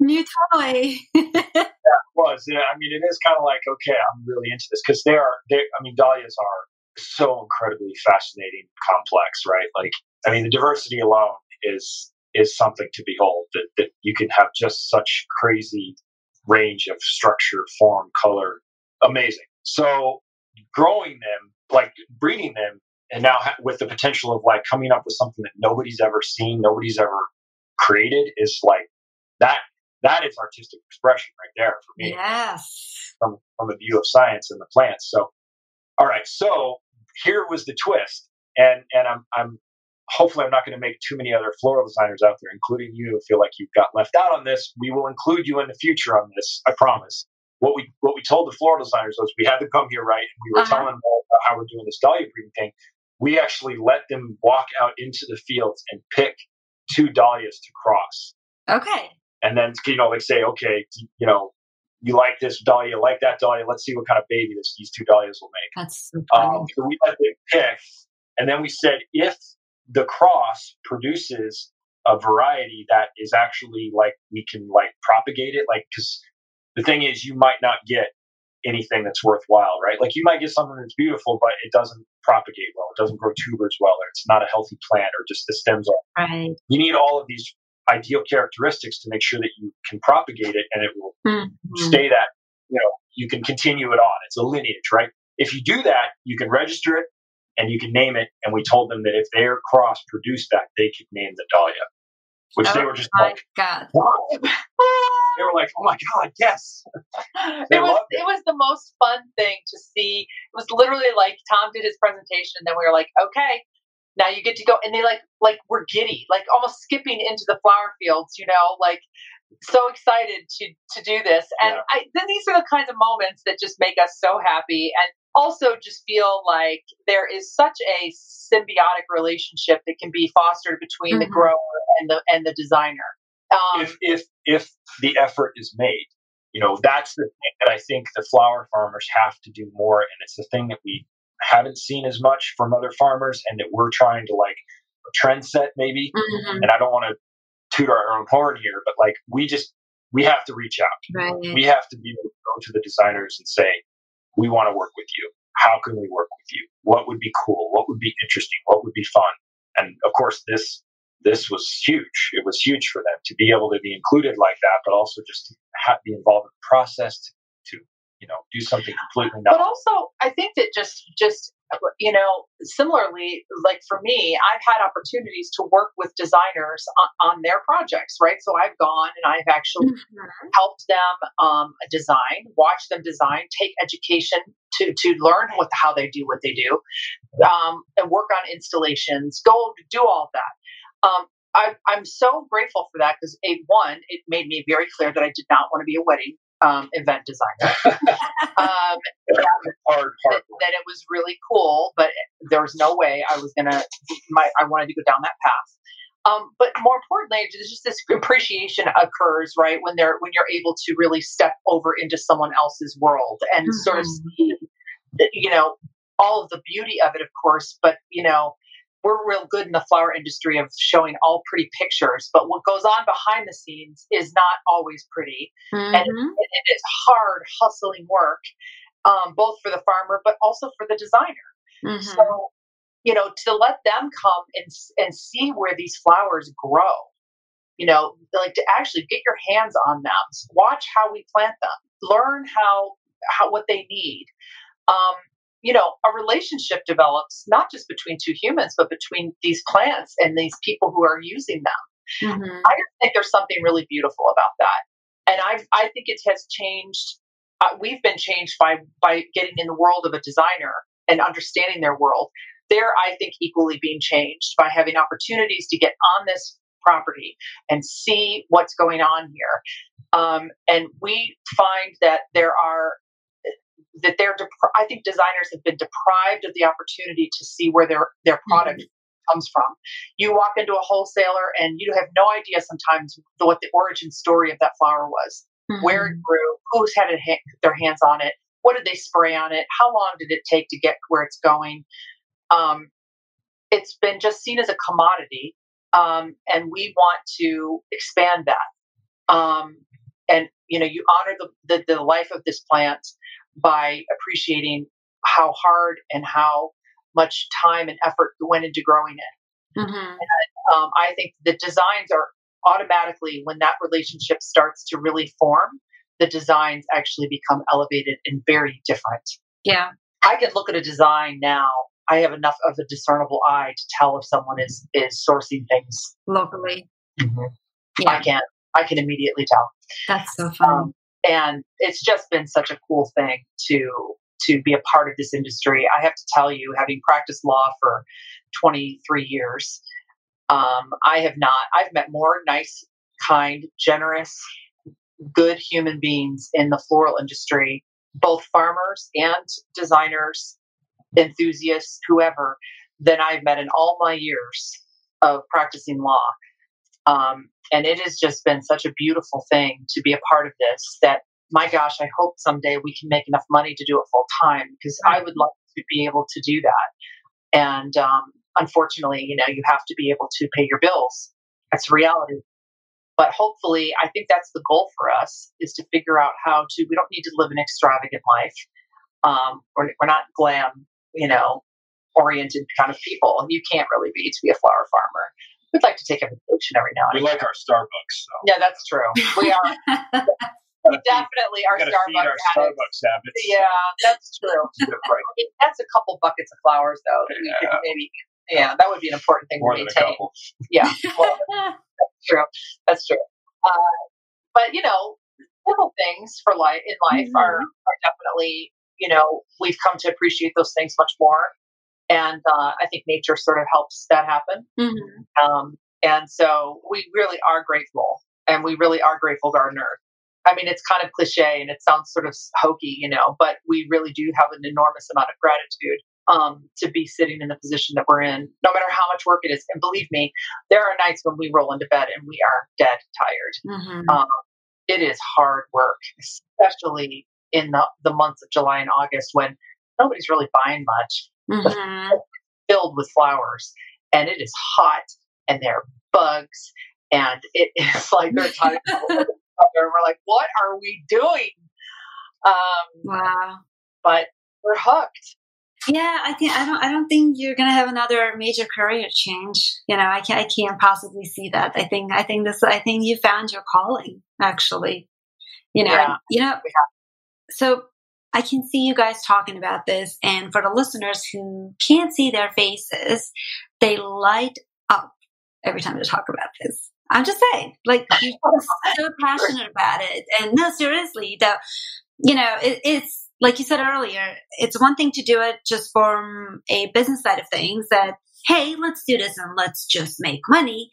new toy. Yeah, it was. Yeah, it is kind of okay, I'm really into this because dahlias are so incredibly fascinating, complex, right? The diversity alone is something to behold, that you can have just such crazy range of structure, form, color. Amazing. So growing them, breeding them, and now with the potential of coming up with something that nobody's ever seen, nobody's ever created, is that. That is artistic expression right there for me. Yes. From the view of science and the plants. So, all right. So here was the twist, and I'm hopefully I'm not going to make too many other floral designers out there, including you, feel like you've got left out on this. We will include you in the future on this, I promise. What we told the floral designers was we had them come here, right? And we were telling them about how we're doing this dahlia breeding thing. We actually let them walk out into the fields and pick 2 dahlias to cross. Okay. And then they say, okay, you like this dahlia, like that dahlia. Let's see what kind of baby these 2 dahlias will make. That's so funny. So we let them pick, and then we said if the cross produces a variety that is actually we can propagate it, because the thing is you might not get anything that's worthwhile, right? You might get something that's beautiful, but it doesn't propagate well. It doesn't grow tubers well, or it's not a healthy plant, or just the stems are. Right. You need all of these ideal characteristics to make sure that you can propagate it and it will stay that, you can continue it on. It's a lineage, right? If you do that, you can register it and you can name it. And we told them that if their cross produced that, they could name the dahlia, which they were just like, God. What? They were like, oh my God, yes. It was the most fun thing to see. It was literally like Tom did his presentation and then we were like, okay, now you get to go. And they like were giddy, like almost skipping into the flower fields, you know, like so excited to do this. And yeah. Then these are the kinds of moments that just make us so happy. And also just feel like there is such a symbiotic relationship that can be fostered between the grower and the designer. If the effort is made, you know, that's the thing that I think the flower farmers have to do more. And it's the thing that we haven't seen as much from other farmers and that we're trying to like trend set maybe. And I don't want to toot our own horn here, but like, we have to reach out. Right. We have to be able to go to the designers and say, we want to work with you. How can we work with you? What would be cool? What would be interesting? What would be fun? And of course, this was huge. It was huge for them to be able to be included like that, but also just to be involved in the process to you know, do something completely novel. But also, I think that just you know, similarly, like for me, I've had opportunities to work with designers on their projects, right? So I've gone and I've actually helped them design, watch them design, take education to learn how they do what they do, and work on installations, go do all that. I'm so grateful for that because one, it made me very clear that I did not want to be a wedding event designer. That it was really cool, but there was no way I was gonna. I wanted to go down that path. But more importantly, there's just this appreciation occurs right when you're able to really step over into someone else's world and sort of see, you know, all of the beauty of it, of course. But you know, we're real good in the flower industry of showing all pretty pictures, but what goes on behind the scenes is not always pretty. And it is hard hustling work, both for the farmer, but also for the designer. So, you know, to let them come and see where these flowers grow, you know, like to actually get your hands on them, watch how we plant them, learn how what they need. You know, a relationship develops not just between two humans, but between these plants and these people who are using them. I just think there's something really beautiful about that. And I think it has changed. We've been changed by getting in the world of a designer and understanding their world. They're, I think, equally being changed by having opportunities to get on this property and see what's going on here. And we find that there are, that they're, I think designers have been deprived of the opportunity to see where their product comes from. You walk into a wholesaler and you have no idea sometimes what the origin story of that flower was, where it grew, who's had it their hands on it, what did they spray on it, how long did it take to get where it's going. It's been just seen as a commodity, and we want to expand that. And you know, you honor the life of this plant by appreciating how hard and how much time and effort went into growing it. And, I think the designs are automatically, when that relationship starts to really form, the designs actually become elevated and very different. Yeah. I could look at a design now. I have enough of a discernible eye to tell if someone is sourcing things locally. Yeah. I can immediately tell. That's so fun. And it's just been such a cool thing to be a part of this industry. I have to tell you, having practiced law for 23 years, I've met more nice, kind, generous, good human beings in the floral industry, both farmers and designers, enthusiasts, whoever, than I've met in all my years of practicing law. And it has just been such a beautiful thing to be a part of this that, my gosh, I hope someday we can make enough money to do it full time, because I would love to be able to do that. And unfortunately, you know, you have to be able to pay your bills. That's reality. But hopefully, I think that's the goal for us, is to figure out how to, we don't need to live an extravagant life. We're not glam, you know, oriented kind of people. You can't really be to be a flower farmer. We'd like to take a vacation every now and then. We like our Starbucks. So. Yeah, that's true. We are. definitely our Starbucks habits. Yeah, that's true. That's a couple buckets of flowers, though. That we could maybe, that would be an important thing to maintain. Yeah, well, that's true. That's true. But you know, little things for life in life are definitely, you know, we've come to appreciate those things much more, and I think nature sort of helps that happen. Mm-hmm. And so we really are grateful, and we really are grateful gardeners. I mean, it's kind of cliche, and it sounds sort of hokey, you know, but we really do have an enormous amount of gratitude to be sitting in the position that we're in, no matter how much work it is. And believe me, there are nights when we roll into bed and we are dead tired. Mm-hmm. It is hard work, especially in the months of July and August when nobody's really buying much, mm-hmm. filled with flowers, and it is hot, and there are bugs, and it is like they're tired. And we're like, what are we doing? Wow. But we're hooked. Yeah, I don't think you're gonna have another major career change. You know, I can't possibly see that. I think you found your calling, actually. You know, so I can see you guys talking about this, and for the listeners who can't see their faces, they light up every time they talk about this. I'm just saying, like, you're so passionate about it, and no, seriously, though, you know, it's. Like you said earlier, it's one thing to do it just from a business side of things that, hey, let's do this and let's just make money.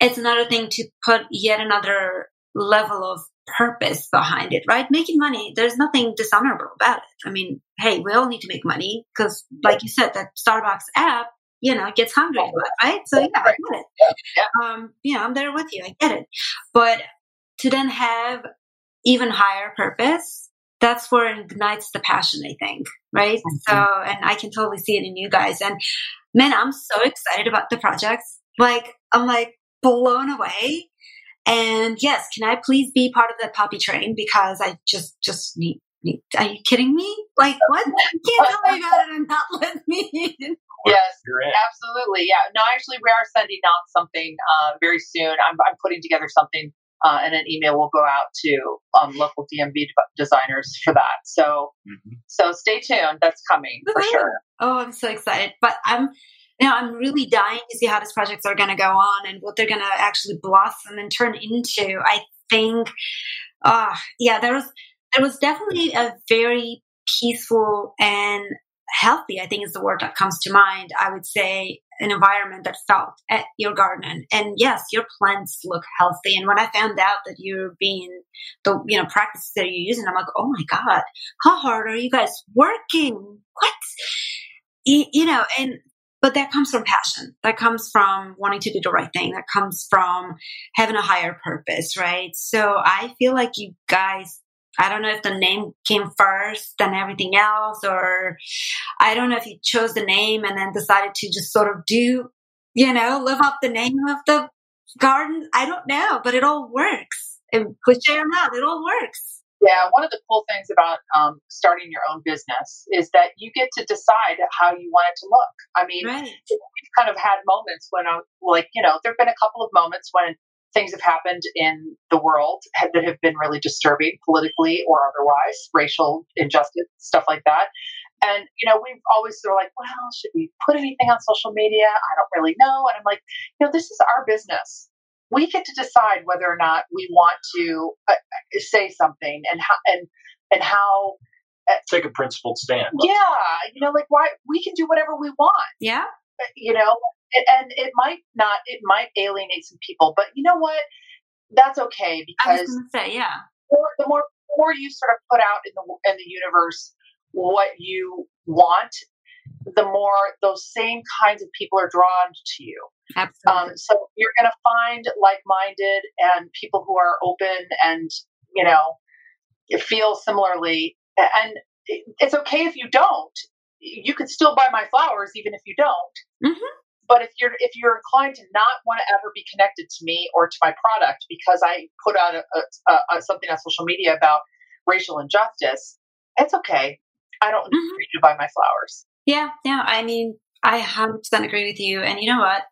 It's another thing to put yet another level of purpose behind it, right? Making money, there's nothing dishonorable about it. I mean, hey, we all need to make money because, like you said, that Starbucks app, you know, gets hungry a lot, right? So, yeah, I get it. You know, I'm there with you. I get it. But to then have even higher purpose, that's where it ignites the passion, I think, right? Mm-hmm. So, and I can totally see it in you guys. And man, I'm so excited about the projects. Like, I'm like blown away. And yes, can I please be part of the puppy train? Because I just need are you kidding me? Like, what? You can't tell me about it and not let me in. Yes, absolutely. Yeah. No, actually, we are sending out something very soon. I'm putting together something. And an email will go out to local DMV designers for that. So, so stay tuned. That's coming for sure. Oh, I'm so excited! But I'm really dying to see how these projects are going to go on and what they're going to actually blossom and turn into. I think, there was definitely a very peaceful and healthy, I think is the word that comes to mind. I would say an environment that felt at your garden, and yes, your plants look healthy. And when I found out that you're being the, you know, practices that you're using, I'm like, oh my God, how hard are you guys working? What? You know, but that comes from passion. That comes from wanting to do the right thing. That comes from having a higher purpose, right? So I feel like you guys, I don't know if the name came first than everything else, or I don't know if you chose the name and then decided to just sort of do, you know, live up the name of the garden. I don't know, but it all works. And cliche or not, it all works. Yeah. One of the cool things about starting your own business is that you get to decide how you want it to look. I mean, we've kind of had moments when I'm like, you know, there have been a couple of moments when things have happened in the world that have been really disturbing politically or otherwise, racial injustice, stuff like that. And, you know, we've always sort of like, well, should we put anything on social media? I don't really know. And I'm like, you know, this is our business. We get to decide whether or not we want to say something and how. Take a principled stand. Yeah. You know, like why we can do whatever we want. Yeah. You know, and it might alienate some people, but you know what? That's okay, because I was gonna say, yeah. The more you sort of put out in the universe what you want, the more those same kinds of people are drawn to you. Absolutely. So you're gonna find like-minded and people who are open and, you know, feel similarly. And it's okay if you don't. You could still buy my flowers even if you don't. Mm-hmm. But if you're inclined to not want to ever be connected to me or to my product because I put out something on social media about racial injustice, it's okay. I don't need you to buy my flowers. Yeah, yeah. I mean, I 100% agree with you. And you know what?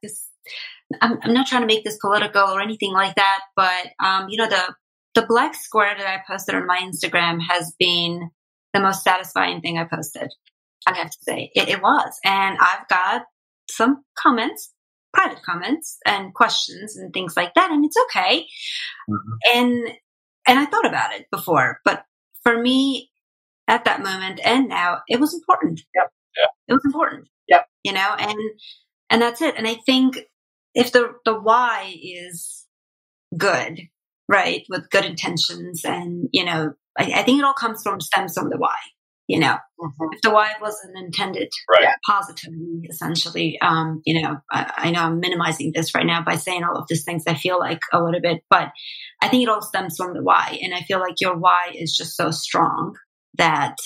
I'm not trying to make this political or anything like that. But you know, the The black square that I posted on my Instagram has been the most satisfying thing I posted. I have to say it was. And I've got some comments, private comments and questions and things like that. And it's okay. Mm-hmm. And I thought about it before, but for me at that moment and now, it was important. Yep. Yeah. It was important. Yep. You know, and that's it. And I think if the why is good, right, with good intentions and, you know, I think it all stems from the why, you know. Mm-hmm. If the why wasn't intended positively, essentially, you know, I know I'm minimizing this right now by saying all of these things, I feel like a little bit, but I think it all stems from the why. And I feel like your why is just so strong that,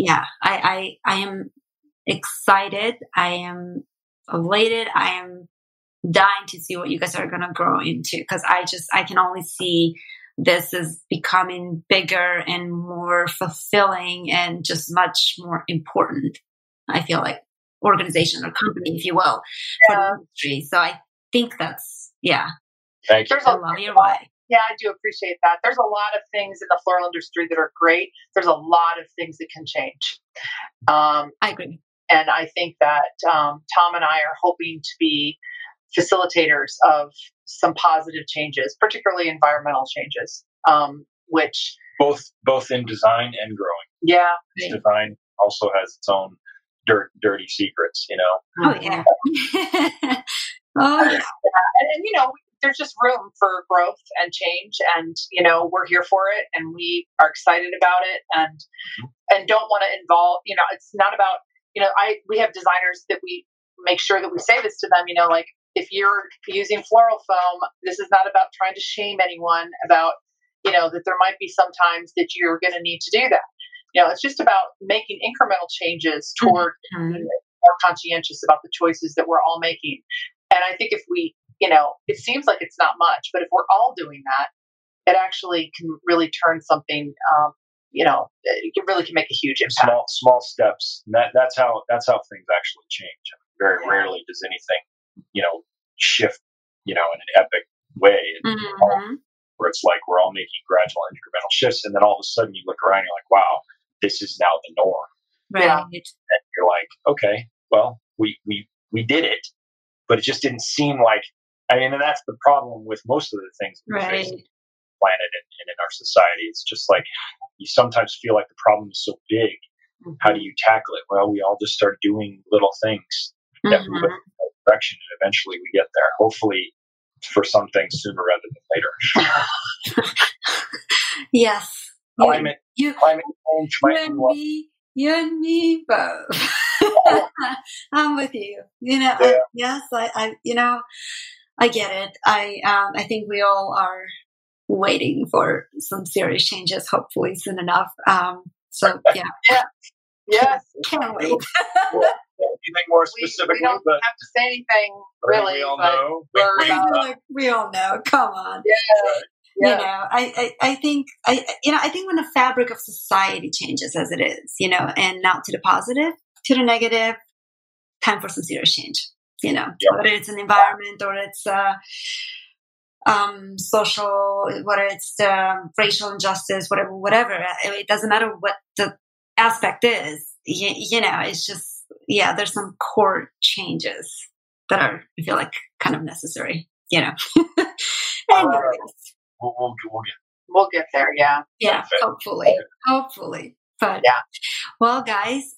I am excited. I am elated. I am dying to see what you guys are going to grow into, because I can only see this is becoming bigger and more fulfilling and just much more important, I feel like, organization or company, if you will, for the industry. So I think that's, Thank you. Yeah, I do appreciate that. There's a lot of things in the floral industry that are great. There's a lot of things that can change. I agree. And I think that Tom and I are hoping to be facilitators of some positive changes, particularly environmental changes, which... Both in design and growing. Yeah. Design also has its own dirty secrets, you know? Oh, yeah. And, you know... There's just room for growth and change, and you know, we're here for it, and we are excited about it, and don't want to involve. You know, it's not about. You know, we have designers that we make sure that we say this to them. You know, like if you're using floral foam, this is not about trying to shame anyone about, you know, that there might be some times that you're going to need to do that. You know, it's just about making incremental changes toward being more conscientious about the choices that we're all making, and I think if we. You know, it seems like it's not much, but if we're all doing that, it actually can really turn something, you know, it really can make a huge impact. Small steps. That's how things actually change. I mean, very rarely does anything, you know, shift, you know, in an epic way, where it's like we're all making gradual incremental shifts. And then all of a sudden you look around and you're like, wow, this is now the norm. Right. Yeah. And you're like, okay, well, we did it, but it just didn't seem like, I mean, and that's the problem with most of the things we face on the planet and in our society. It's just like you sometimes feel like the problem is so big. Mm-hmm. How do you tackle it? Well, we all just start doing little things that move in the direction, and eventually we get there. Hopefully, for something sooner rather than later. Yes. Climate change might be one. You and me both. I'm with you. You know, I you know, I get it. I think we all are waiting for some serious changes, hopefully soon enough. So yeah, can't wait. Anything more specific? We don't have to say anything really. We all know. We all know. Come on. Yeah. Yeah. You know, I think when the fabric of society changes as it is, you know, and not to the positive, to the negative, time for some serious change, you know, whether it's an environment or it's social, whether it's the racial injustice, whatever, it doesn't matter what the aspect is, you know, it's just, there's some core changes that are, I feel like, kind of necessary, you know. We'll get there, yeah. Yeah, hopefully. But well, guys,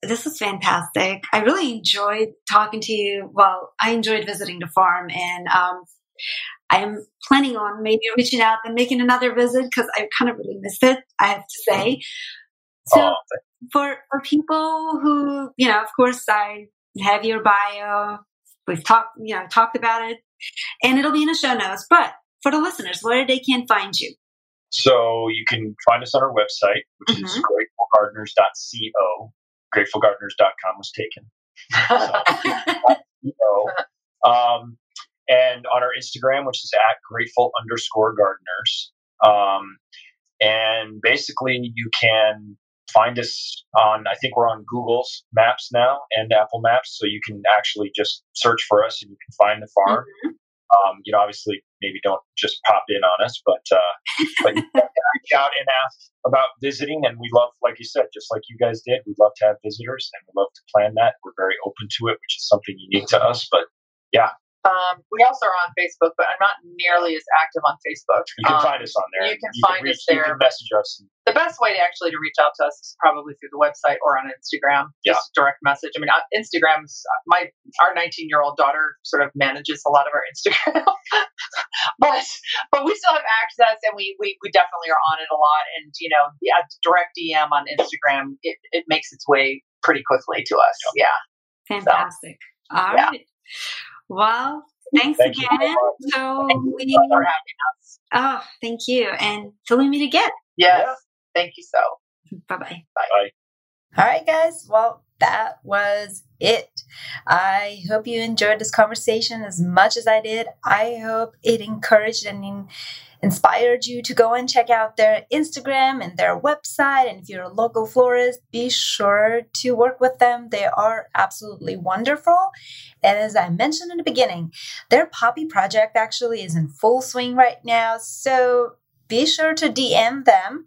this was fantastic. I really enjoyed talking to you. Well, I enjoyed visiting the farm, and I'm planning on maybe reaching out and making another visit because I kind of really missed it, I have to say. So for people who, you know, of course, I have your bio. We've talked about it, and it'll be in the show notes. But for the listeners, where they can find you? So you can find us on our website, which is gratefulgardeners.co. Gratefulgardeners.com was taken. So, and on our Instagram, which is @grateful_gardeners. And basically you can find us on, I think we're on Google's Maps now and Apple Maps. So you can actually just search for us and you can find the farm. You know, obviously, maybe don't just pop in on us, but you can reach out and ask about visiting. And we love, like you said, just like you guys did, we love to have visitors and we love to plan that. We're very open to it, which is something unique to us. But yeah. We also are on Facebook, but I'm not nearly as active on Facebook. You can find us on there. You can find us there. You can message us. The best way to reach out to us is probably through the website or on Instagram. Yeah. Just direct message. I mean, Instagram's our 19-year-old daughter sort of manages a lot of our Instagram, but we still have access, and we definitely are on it a lot. And you know, yeah, direct DM on Instagram, it makes its way pretty quickly to us. Yep. Yeah, fantastic. So, all right. Yeah. Well, thank you again. Thank you. And till we meet again. Yes. Yeah. Thank you so. Bye-bye. Bye. All right, guys. Well, that was it. I hope you enjoyed this conversation as much as I did. I hope it encouraged and inspired you to go and check out their Instagram and their website. And if you're a local florist, be sure to work with them. They are absolutely wonderful. And as I mentioned in the beginning, their poppy project actually is in full swing right now. So be sure to DM them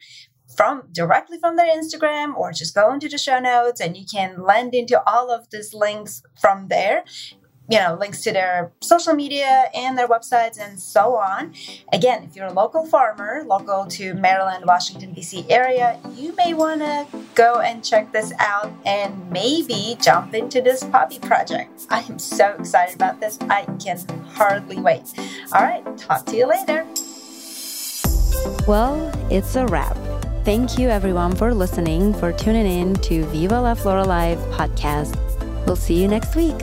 directly from their Instagram, or just go into the show notes and you can land into all of these links from there. You know, links to their social media and their websites and so on. Again, if you're a local farmer, local to Maryland, Washington, D.C. area, you may want to go and check this out and maybe jump into this poppy project. I am so excited about this. I can hardly wait. All right, talk to you later. Well, it's a wrap. Thank you everyone for listening, for tuning in to Viva La Flora Live podcast. We'll see you next week.